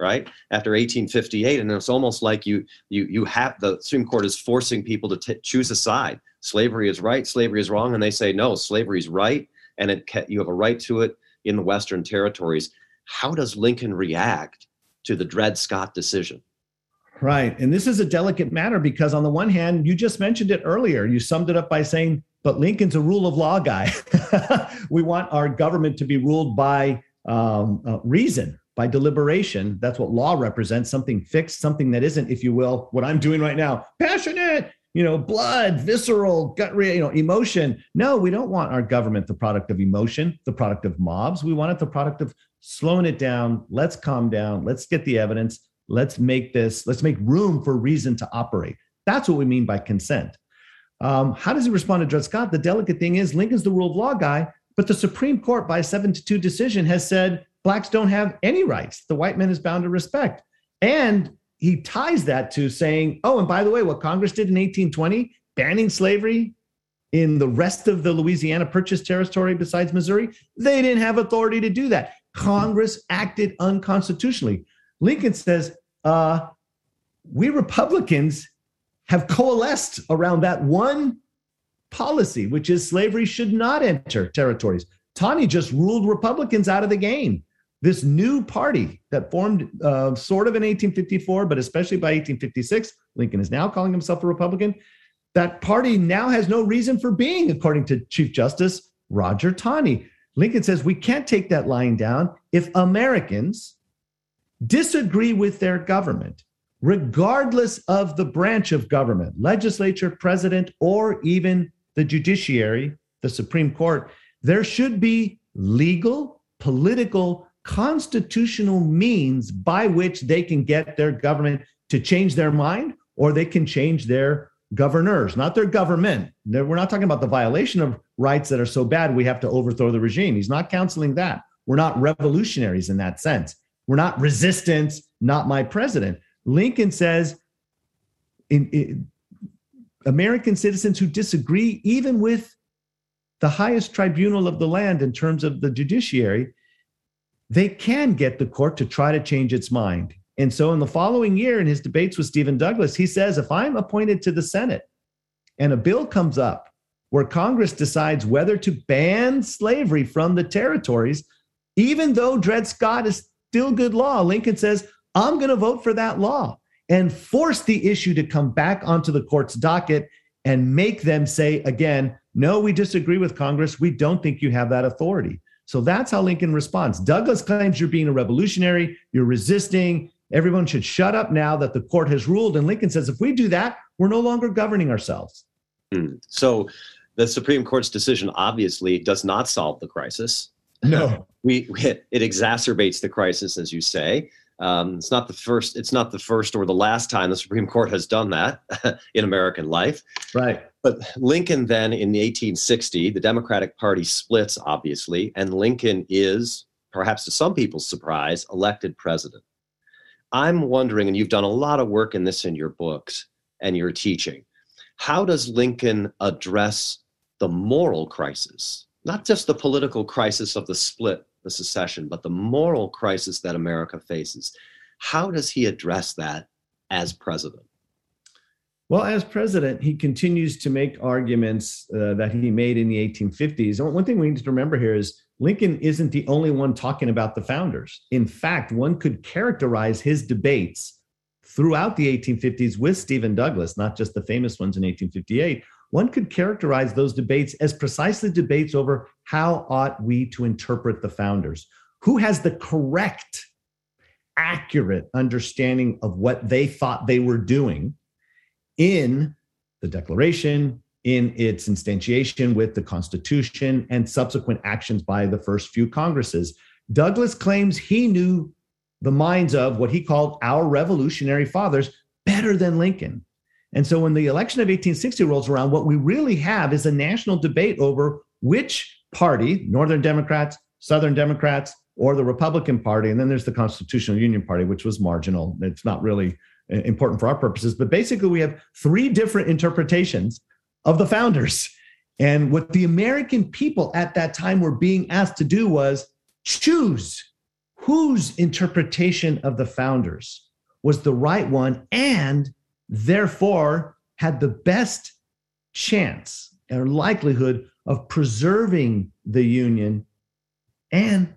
right? After eighteen fifty-eight. And it's almost like you, you, you have the Supreme Court is forcing people to t- choose a side. Slavery is right. Slavery is wrong. And they say, no, slavery is right. And it ca- you have a right to it in the Western territories. How does Lincoln react to the Dred Scott decision? Right. And this is a delicate matter because on the one hand, you just mentioned it earlier. You summed it up by saying, but Lincoln's a rule of law guy. We want our government to be ruled by um, uh, reason, by deliberation. That's what law represents, something fixed, something that isn't, if you will, what I'm doing right now, passionate, you know, blood, visceral, gut, re- you know, emotion. No, we don't want our government the product of emotion, the product of mobs. We want it the product of slowing it down. Let's calm down. Let's get the evidence. Let's make this, let's make room for reason to operate. That's what we mean by consent. Um, how does he respond to Dred Scott? The delicate thing is Lincoln's the rule of law guy, but the Supreme Court by a seven to two decision has said blacks don't have any rights. The white man is bound to respect. And he ties that to saying, oh, and by the way, what Congress did in eighteen twenty, banning slavery in the rest of the Louisiana Purchase territory besides Missouri, they didn't have authority to do that. Congress acted unconstitutionally. Lincoln says, uh, we Republicans have coalesced around that one policy, which is slavery should not enter territories. Taney just ruled Republicans out of the game. This new party that formed uh, sort of in eighteen fifty-four, but especially by eighteen fifty-six, Lincoln is now calling himself a Republican. That party now has no reason for being, according to Chief Justice Roger Taney. Lincoln says we can't take that line down if Americans disagree with their government, regardless of the branch of government, legislature, president, or even the judiciary, the Supreme Court. There should be legal, political, constitutional means by which they can get their government to change their mind, or they can change their governors, not their government. We're not talking about the violation of rights that are so bad we have to overthrow the regime. He's not counseling that. We're not revolutionaries in that sense. We're not resistance, not my president. Lincoln says in, in, American citizens who disagree even with the highest tribunal of the land in terms of the judiciary, they can get the court to try to change its mind. And so in the following year, in his debates with Stephen Douglass, he says, if I'm appointed to the Senate and a bill comes up where Congress decides whether to ban slavery from the territories, even though Dred Scott is still good law, Lincoln says, I'm going to vote for that law and force the issue to come back onto the court's docket and make them say again, no, we disagree with Congress. We don't think you have that authority. So that's how Lincoln responds. Douglass claims you're being a revolutionary, you're resisting, everyone should shut up now that the court has ruled. And Lincoln says, if we do that, we're no longer governing ourselves. Mm. So the Supreme Court's decision obviously does not solve the crisis. No, we, we it exacerbates the crisis, as you say. Um, it's not the first. It's not the first or the last time the Supreme Court has done that in American life. Right. But Lincoln then in eighteen sixty, the Democratic Party splits, obviously, and Lincoln is, perhaps to some people's surprise, elected president. I'm wondering, and you've done a lot of work in this in your books and your teaching, how does Lincoln address the moral crisis, not just the political crisis of the split, the secession, but the moral crisis that America faces? How does he address that as president? Well, as president, he continues to make arguments uh, that he made in the eighteen fifties. One thing we need to remember here is Lincoln isn't the only one talking about the founders. In fact, one could characterize his debates throughout the eighteen fifties with Stephen Douglass, not just the famous ones in eighteen fifty-eight. One could characterize those debates as precisely debates over how ought we to interpret the founders? Who has the correct, accurate understanding of what they thought they were doing in the Declaration, in its instantiation with the Constitution, and subsequent actions by the first few Congresses? Douglass claims he knew the minds of what he called our revolutionary fathers better than Lincoln. And so when the election of eighteen sixty rolls around, what we really have is a national debate over which party, Northern Democrats, Southern Democrats, or the Republican Party, and then there's the Constitutional Union Party, which was marginal. It's not really important for our purposes, but basically we have three different interpretations of the founders. And what the American people at that time were being asked to do was choose whose interpretation of the founders was the right one and therefore had the best chance or likelihood of preserving the Union and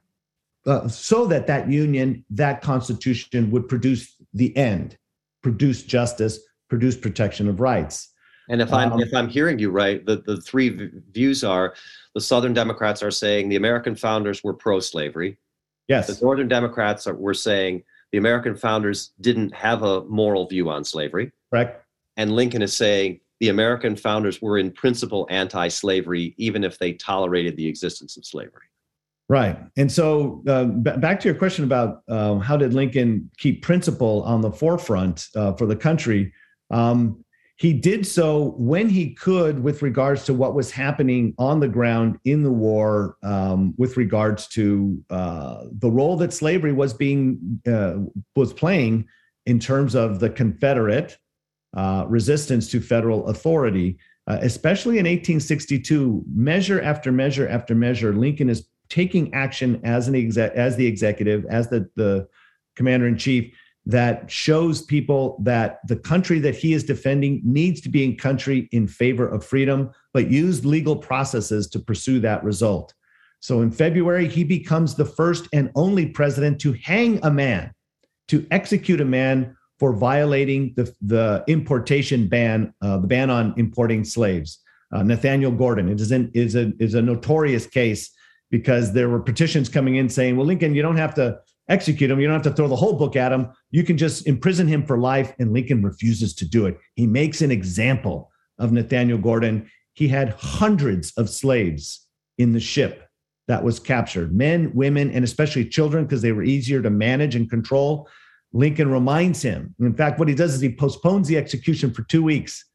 uh, so that that Union, that Constitution would produce the end, produce justice, produce protection of rights. And if I'm, um, if I'm hearing you right, the, the three v- views are the Southern Democrats are saying the American founders were pro-slavery. Yes. The Northern Democrats are, were saying the American founders didn't have a moral view on slavery. Correct. And Lincoln is saying the American founders were in principle anti-slavery, even if they tolerated the existence of slavery. Right. And so uh, b- back to your question about uh, how did Lincoln keep principle on the forefront uh, for the country? Um, he did so when he could with regards to what was happening on the ground in the war, um, with regards to uh, the role that slavery was being uh, was playing in terms of the Confederate uh, resistance to federal authority, uh, especially in eighteen sixty-two. Measure after measure after measure, Lincoln is taking action as an exec, as the executive, as the, the commander-in-chief, that shows people that the country that he is defending needs to be a country in favor of freedom, but use legal processes to pursue that result. So in February, he becomes the first and only president to hang a man, to execute a man for violating the, the importation ban, uh, the ban on importing slaves. Uh, Nathaniel Gordon, it is, an, is, a, is a notorious case, because there were petitions coming in saying, well, Lincoln, you don't have to execute him. You don't have to throw the whole book at him. You can just imprison him for life. And Lincoln refuses to do it. He makes an example of Nathaniel Gordon. He had hundreds of slaves in the ship that was captured, men, women, and especially children, because they were easier to manage and control. Lincoln reminds him. In fact, what he does is he postpones the execution for two weeks.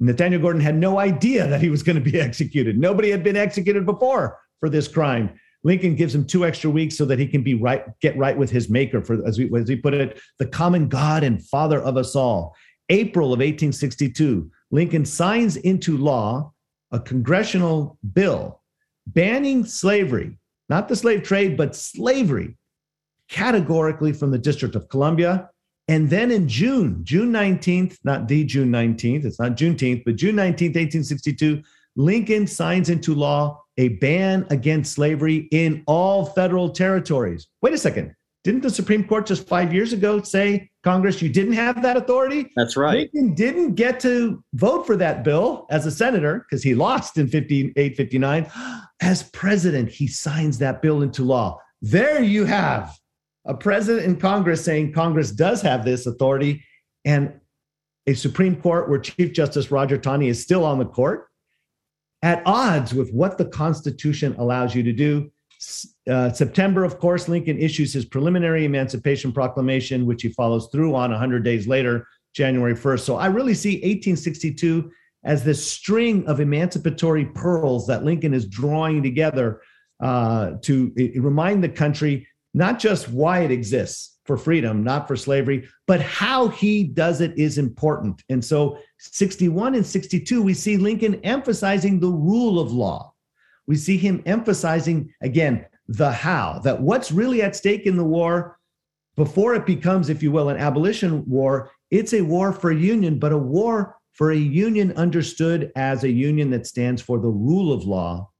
Nathaniel Gordon had no idea that he was going to be executed. Nobody had been executed before for this crime. Lincoln gives him two extra weeks so that he can be right, get right with his maker, for, as we, as we put it, the common God and father of us all. April of eighteen sixty-two, Lincoln signs into law a congressional bill banning slavery, not the slave trade, but slavery, categorically from the District of Columbia. And then in June, June nineteenth, not the June nineteenth, it's not Juneteenth, but June nineteenth, eighteen sixty-two, Lincoln signs into law a ban against slavery in all federal territories. Wait a second. Didn't the Supreme Court just five years ago say, Congress, you didn't have that authority? That's right. Lincoln didn't get to vote for that bill as a senator because he lost in fifty-eight, fifty-nine. As president, he signs that bill into law. There you have a president in Congress saying Congress does have this authority, and a Supreme Court where Chief Justice Roger Taney is still on the court, at odds with what the Constitution allows you to do. Uh, September, of course, Lincoln issues his preliminary Emancipation Proclamation, which he follows through on one hundred days later, January first. So I really see eighteen sixty-two as this string of emancipatory pearls that Lincoln is drawing together uh, to uh, remind the country not just why it exists for freedom, not for slavery, but how he does it is important. And so sixty-one and sixty-two, we see Lincoln emphasizing the rule of law. We see him emphasizing, again, the how, that what's really at stake in the war Before it becomes, if you will, an abolition war, it's a war for union, but a war for a union understood as a union that stands for the rule of law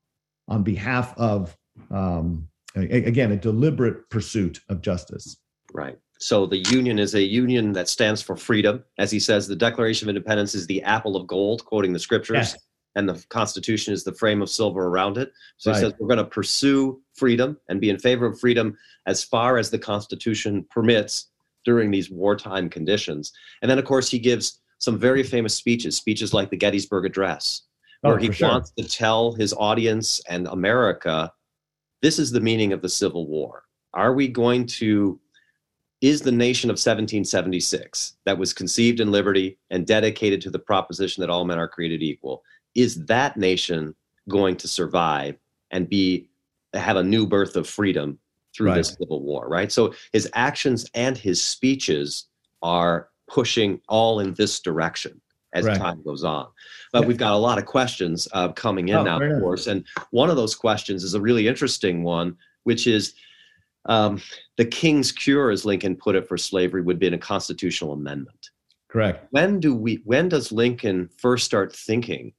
on behalf of, um, again, a deliberate pursuit of justice. Right. So the union is a union that stands for freedom. As he says, the Declaration of Independence is the apple of gold, quoting the scriptures, yes. and the Constitution is the frame of silver around it. So right. he says we're going to pursue freedom and be in favor of freedom as far as the Constitution permits during these wartime conditions. And then, of course, he gives some very famous speeches, speeches like the Gettysburg Address, oh, where he sure. wants to tell his audience and America, this is the meaning of the Civil War. Are we going to... Is the nation of seventeen seventy-six that was conceived in liberty and dedicated to the proposition that all men are created equal, is that nation going to survive and be have a new birth of freedom through right. this Civil War, right? So his actions and his speeches are pushing all in this direction as right. time goes on. But yeah. we've got a lot of questions uh, coming in oh, now, of course. And one of those questions is a really interesting one, which is, Um, the King's cure, as Lincoln put it, for slavery would be in a constitutional amendment. Correct. When do we? When does Lincoln first start thinking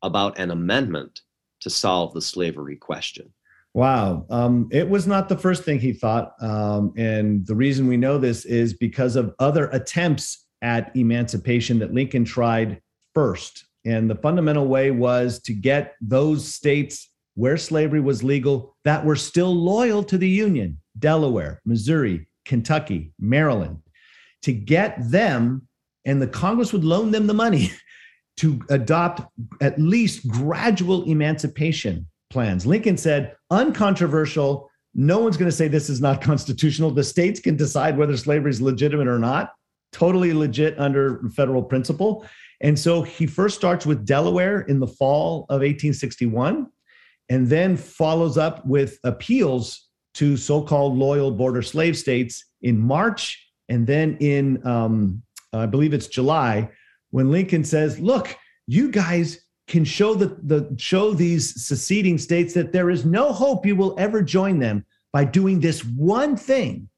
about an amendment to solve the slavery question? Wow. Um, it was not the first thing he thought. Um, and the reason we know this is because of other attempts at emancipation that Lincoln tried first. And the fundamental way was to get those states where slavery was legal that were still loyal to the Union, Delaware, Missouri, Kentucky, Maryland, to get them, and the Congress would loan them the money to adopt at least gradual emancipation plans. Lincoln said, uncontroversial, no one's going to say this is not constitutional. The states can decide whether slavery is legitimate or not, totally legit under federal principle. And so he first starts with Delaware in the fall of eighteen sixty-one, and then follows up with appeals to so-called loyal border slave states in March, and then in, um, I believe it's July, when Lincoln says, look, you guys can show, the, the, show these seceding states that there is no hope you will ever join them by doing this one thing,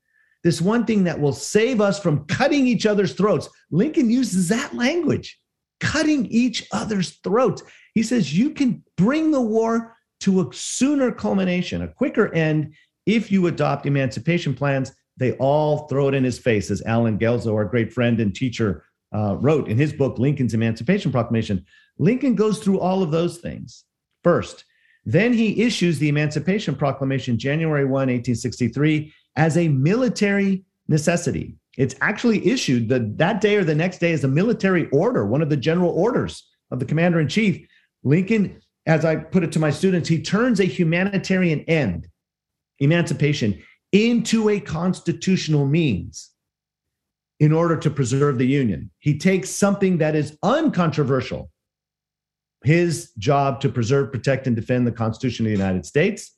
this one thing that will save us from cutting each other's throats. Lincoln uses that language, cutting each other's throats. He says, you can bring the war to a sooner culmination, a quicker end, if you adopt emancipation plans. They all throw it in his face, as Alan Gelzo, our great friend and teacher, uh, wrote in his book, Lincoln's Emancipation Proclamation. Lincoln goes through all of those things first. Then he issues the Emancipation Proclamation January first, eighteen sixty-three, as a military necessity. It's actually issued the, that day or the next day as a military order, one of the general orders of the commander-in-chief. Lincoln, as I put it to my students, he turns a humanitarian end, emancipation, into a constitutional means in order to preserve the Union. He takes something that is uncontroversial, his job to preserve, protect, and defend the Constitution of the United States,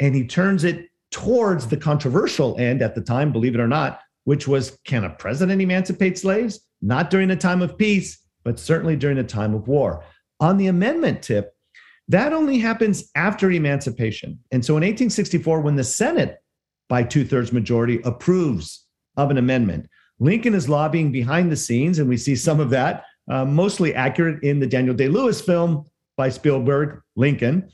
and he turns it towards the controversial end at the time, believe it or not, which was, can a president emancipate slaves? Not during a time of peace, but certainly during a time of war. On the amendment tip, that only happens after emancipation. And so in eighteen sixty-four, when the Senate, by two-thirds majority, approves of an amendment, Lincoln is lobbying behind the scenes, and we see some of that, uh, mostly accurate in the Daniel Day-Lewis film by Spielberg, Lincoln,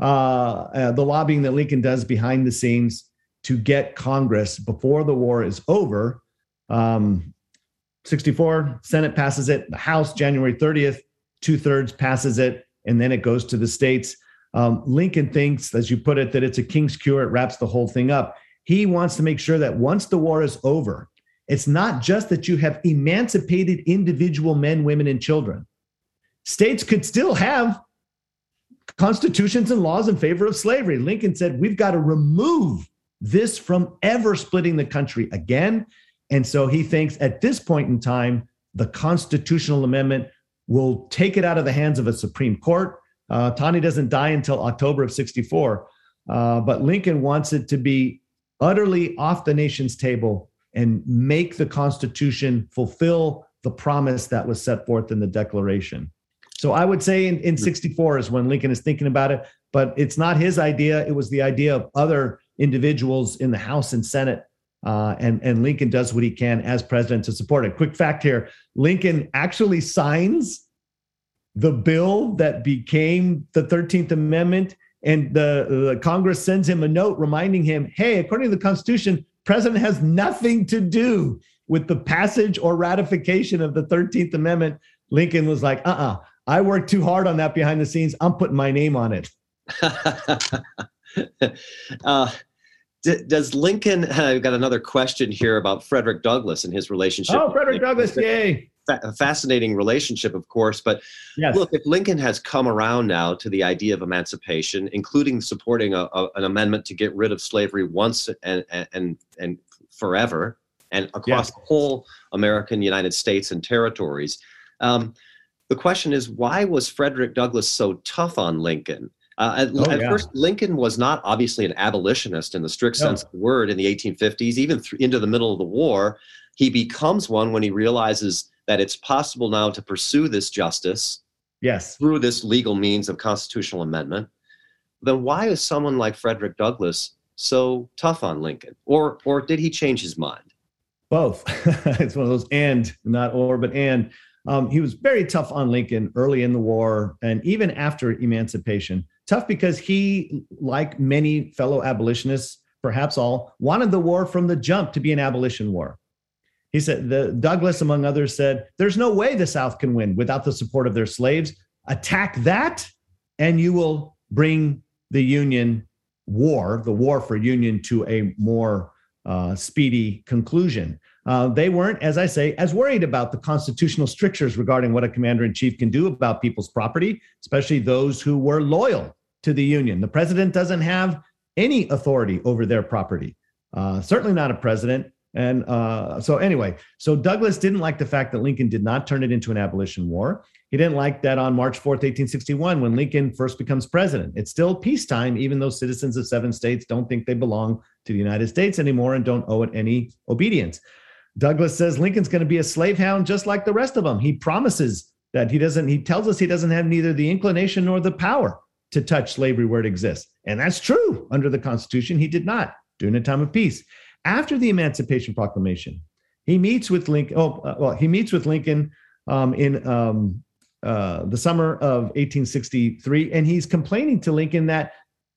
uh, uh, the lobbying that Lincoln does behind the scenes to get Congress, before the war is over. Um, sixty-four, Senate passes it. The House, January thirtieth, two-thirds passes it. And then it goes to the states. Um, Lincoln thinks, as you put it, that it's a king's cure. It wraps the whole thing up. He wants to make sure that once the war is over, it's not just that you have emancipated individual men, women, and children. States could still have constitutions and laws in favor of slavery. Lincoln said, we've got to remove this from ever splitting the country again. And so he thinks at this point in time, the constitutional amendment will take it out of the hands of a Supreme Court. Uh, Taney doesn't die until October of sixty-four, uh, but Lincoln wants it to be utterly off the nation's table and make the Constitution fulfill the promise that was set forth in the Declaration. So I would say in, in sixty-four is when Lincoln is thinking about it, but it's not his idea. It was the idea of other individuals in the House and Senate Uh, and, and Lincoln does what he can as president to support it. Quick fact here, Lincoln actually signs the bill that became the thirteenth Amendment, and the, the Congress sends him a note reminding him, hey, according to the Constitution, president has nothing to do with the passage or ratification of the thirteenth Amendment. Lincoln was like, uh-uh, I worked too hard on that behind the scenes. I'm putting my name on it. uh, d- does Lincoln, I've got another question here about Frederick Douglass and his relationship. Oh, Frederick Douglass, yay. A fascinating relationship, of course, but yes. Look, if Lincoln has come around now to the idea of emancipation, including supporting a, a, an amendment to get rid of slavery once and, and, and forever and across yes. the whole American United States and territories, um, the question is, why was Frederick Douglass so tough on Lincoln? Uh, at oh, at yeah. first, Lincoln was not obviously an abolitionist in the strict no. sense of the word in the eighteen fifties, even th- into the middle of the war. He becomes one when he realizes that it's possible now to pursue this justice yes. through this legal means of constitutional amendment. Then why is someone like Frederick Douglass so tough on Lincoln? Or, or did he change his mind? Both. It's one of those and, not or, but and. Um, he was very tough on Lincoln early in the war and even after emancipation. Tough because he, like many fellow abolitionists, perhaps all, wanted the war from the jump to be an abolition war. He said, the, Douglass, among others, said, there's no way the South can win without the support of their slaves. Attack that, and you will bring the Union war, the war for Union, to a more uh, speedy conclusion. Uh, they weren't, as I say, as worried about the constitutional strictures regarding what a commander-in-chief can do about people's property, especially those who were loyal to the Union. The president doesn't have any authority over their property, uh, certainly not a president. And uh, so anyway, so Douglass didn't like the fact that Lincoln did not turn it into an abolition war. He didn't like that on March fourth, eighteen sixty-one, when Lincoln first becomes president. It's still peacetime, even though citizens of seven states don't think they belong to the United States anymore and don't owe it any obedience. Douglass says Lincoln's going to be a slave hound just like the rest of them. He promises that he doesn't, he tells us he doesn't have neither the inclination nor the power to touch slavery where it exists. And that's true. Under the Constitution, he did not during a time of peace. After the Emancipation Proclamation, he meets with Lincoln. Oh, uh, well, he meets with Lincoln um, in um, uh, the summer of eighteen sixty-three, and he's complaining to Lincoln that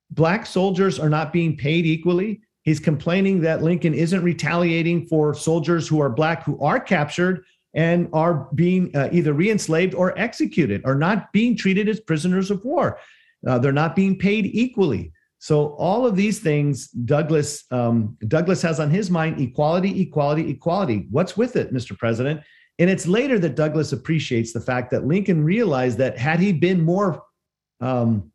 black soldiers are not being paid equally. He's complaining that Lincoln isn't retaliating for soldiers who are black who are captured and are being uh, either reenslaved or executed, or not being treated as prisoners of war. Uh, they're not being paid equally. So all of these things, Douglass um, Douglass has on his mind, equality, equality, equality. What's with it, Mister President? And it's later that Douglass appreciates the fact that Lincoln realized that had he been more um,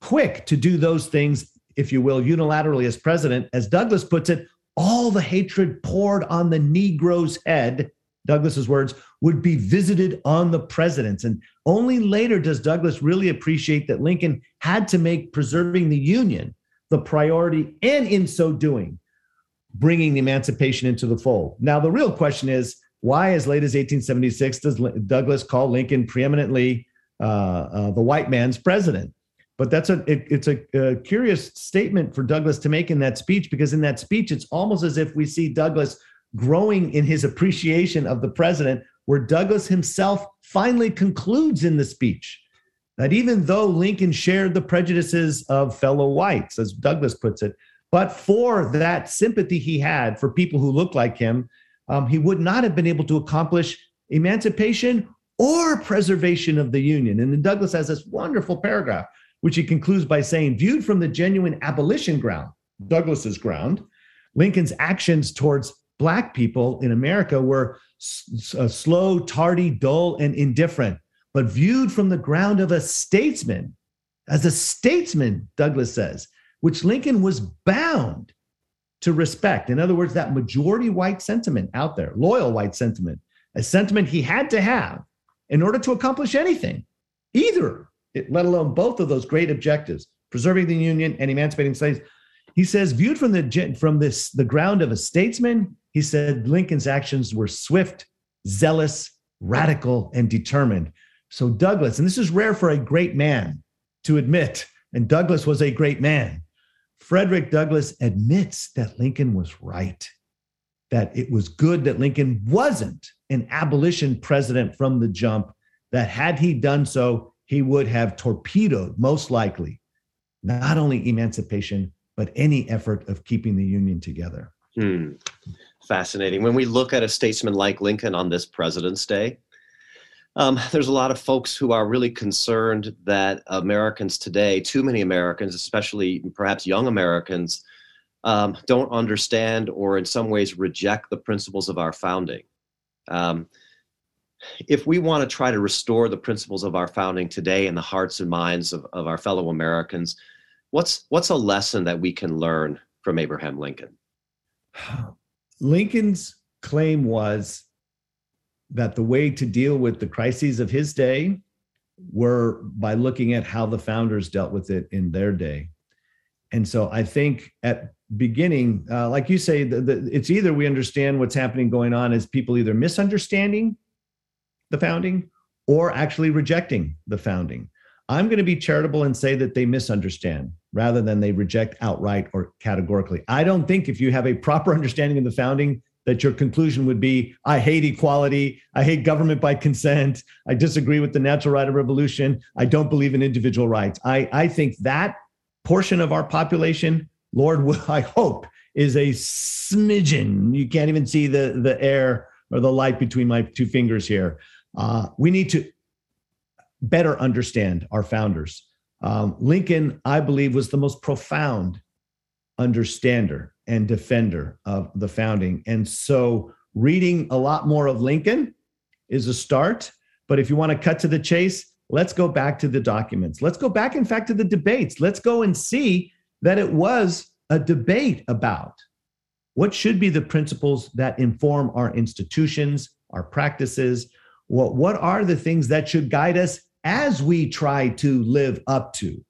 quick to do those things, if you will, unilaterally as president, as Douglass puts it, all the hatred poured on the Negro's head, Douglass's words, would be visited on the presidents. And only later does Douglass really appreciate that Lincoln had to make preserving the Union the priority, and in so doing, bringing the emancipation into the fold. Now, the real question is, why as late as eighteen seventy-six does Douglass call Lincoln preeminently uh, uh, the white man's president? But that's a it, it's a, a curious statement for Douglass to make in that speech, because in that speech, it's almost as if we see Douglass growing in his appreciation of the president, where Douglass himself finally concludes in the speech that even though Lincoln shared the prejudices of fellow whites, as Douglass puts it, but for that sympathy he had for people who looked like him, um, he would not have been able to accomplish emancipation or preservation of the Union. And then Douglass has this wonderful paragraph, which he concludes by saying, viewed from the genuine abolition ground, Douglass's ground, Lincoln's actions towards black people in America were s- s- slow, tardy, dull, and indifferent, but viewed from the ground of a statesman, as a statesman, Douglass says, which Lincoln was bound to respect. In other words, that majority white sentiment out there, loyal white sentiment, a sentiment he had to have in order to accomplish anything, either, let alone both of those great objectives, preserving the Union and emancipating slaves. He says, viewed from the from this the ground of a statesman, he said Lincoln's actions were swift, zealous, radical, and determined. So Douglass, and this is rare for a great man to admit, and Douglass was a great man, Frederick Douglass admits that Lincoln was right. that it was good that Lincoln wasn't an abolition president from the jump, that had he done so, he would have torpedoed, most likely, not only emancipation, but any effort of keeping the Union together. Hmm. Fascinating. When we look at a statesman like Lincoln on this President's Day, um, there's a lot of folks who are really concerned that Americans today, too many Americans, especially perhaps young Americans, um, don't understand or in some ways reject the principles of our founding. Um, if we want to try to restore the principles of our founding today in the hearts and minds of, of our fellow Americans, what's, what's a lesson that we can learn from Abraham Lincoln? Lincoln's claim was that the way to deal with the crises of his day were by looking at how the founders dealt with it in their day. And so I think at beginning, uh, like you say, the, the, it's either we understand what's happening going on as people either misunderstanding the founding or actually rejecting the founding. I'm going to be charitable and say that they misunderstand rather than they reject outright or categorically. I don't think if you have a proper understanding of the founding that your conclusion would be, I hate equality, I hate government by consent, I disagree with the natural right of revolution, I don't believe in individual rights. I, I think that portion of our population, Lord, I hope, is a smidgen. You can't even see the, the air or the light between my two fingers here. Uh, we need to better understand our founders. Um, Lincoln, I believe, was the most profound understander and defender of the founding. And so reading a lot more of Lincoln is a start. But if you want to cut to the chase, let's go back to the documents. Let's go back, in fact, to the debates. Let's go and see that it was a debate about what should be the principles that inform our institutions, our practices. What, what are the things that should guide us as we try to live up to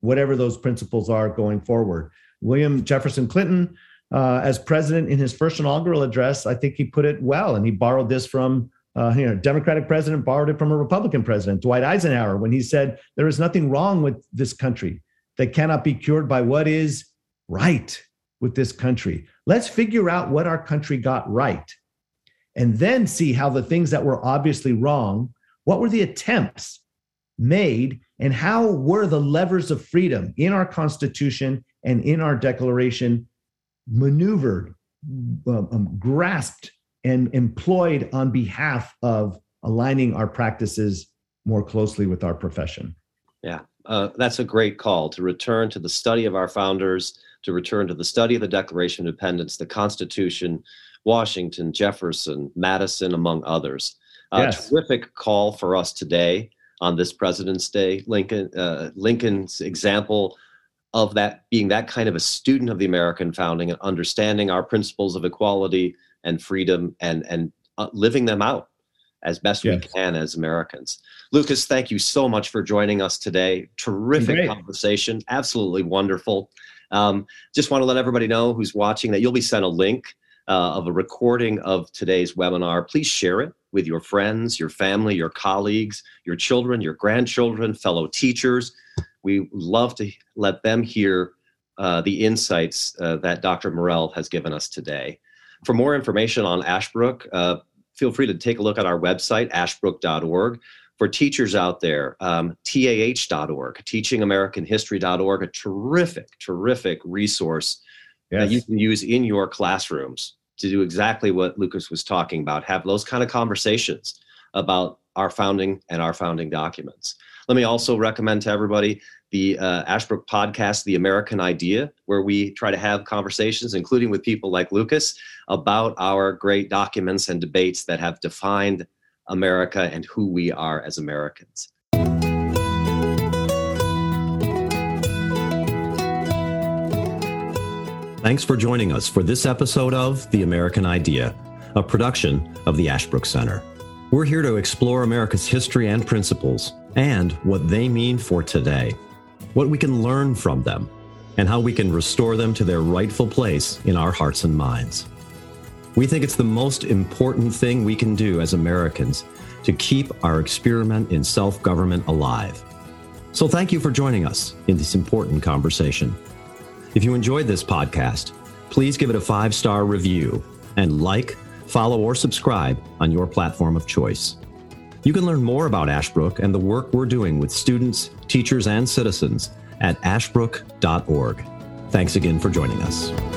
whatever those principles are going forward? William Jefferson Clinton, uh, as president in his first inaugural address, I think he put it well, and he borrowed this from, uh, you know, Democratic president borrowed it from a Republican president, Dwight Eisenhower, when he said, there is nothing wrong with this country that cannot be cured by what is right with this country. Let's figure out what our country got right, and then see how the things that were obviously wrong, what were the attempts made, and how were the levers of freedom in our Constitution and in our Declaration maneuvered, um, grasped, and employed on behalf of aligning our practices more closely with our profession. Yeah, uh, that's a great call, to return to the study of our founders, to return to the study of the Declaration of Independence, the Constitution, Washington, Jefferson, Madison, among others. A yes. terrific call for us today on this President's Day. Lincoln, uh, Lincoln's example of that being that kind of a student of the American founding and understanding our principles of equality and freedom and, and uh, living them out as best yes. we can as Americans. Lucas, thank you so much for joining us today. Terrific Great. conversation. Absolutely wonderful. Um, just want to let everybody know who's watching that you'll be sent a link Uh, of a recording of today's webinar. Please share it with your friends, your family, your colleagues, your children, your grandchildren, fellow teachers. We love to let them hear uh, the insights uh, that Doctor Morel has given us today. For more information on Ashbrook, uh, feel free to take a look at our website, ashbrook dot org. For teachers out there, um, T A H dot org, teaching american history dot org, a terrific, terrific resource Yes. that you can use in your classrooms to do exactly what Lucas was talking about, have those kind of conversations about our founding and our founding documents. Let me also recommend to everybody the uh, Ashbrook podcast, The American Idea, where we try to have conversations, including with people like Lucas, about our great documents and debates that have defined America and who we are as Americans. Thanks for joining us for this episode of The American Idea, a production of the Ashbrook Center. We're here to explore America's history and principles and what they mean for today, what we can learn from them, and how we can restore them to their rightful place in our hearts and minds. We think it's the most important thing we can do as Americans to keep our experiment in self-government alive. So thank you for joining us in this important conversation. If you enjoyed this podcast, please give it a five-star review and like, follow, or subscribe on your platform of choice. You can learn more about Ashbrook and the work we're doing with students, teachers, and citizens at ashbrook dot org. Thanks again for joining us.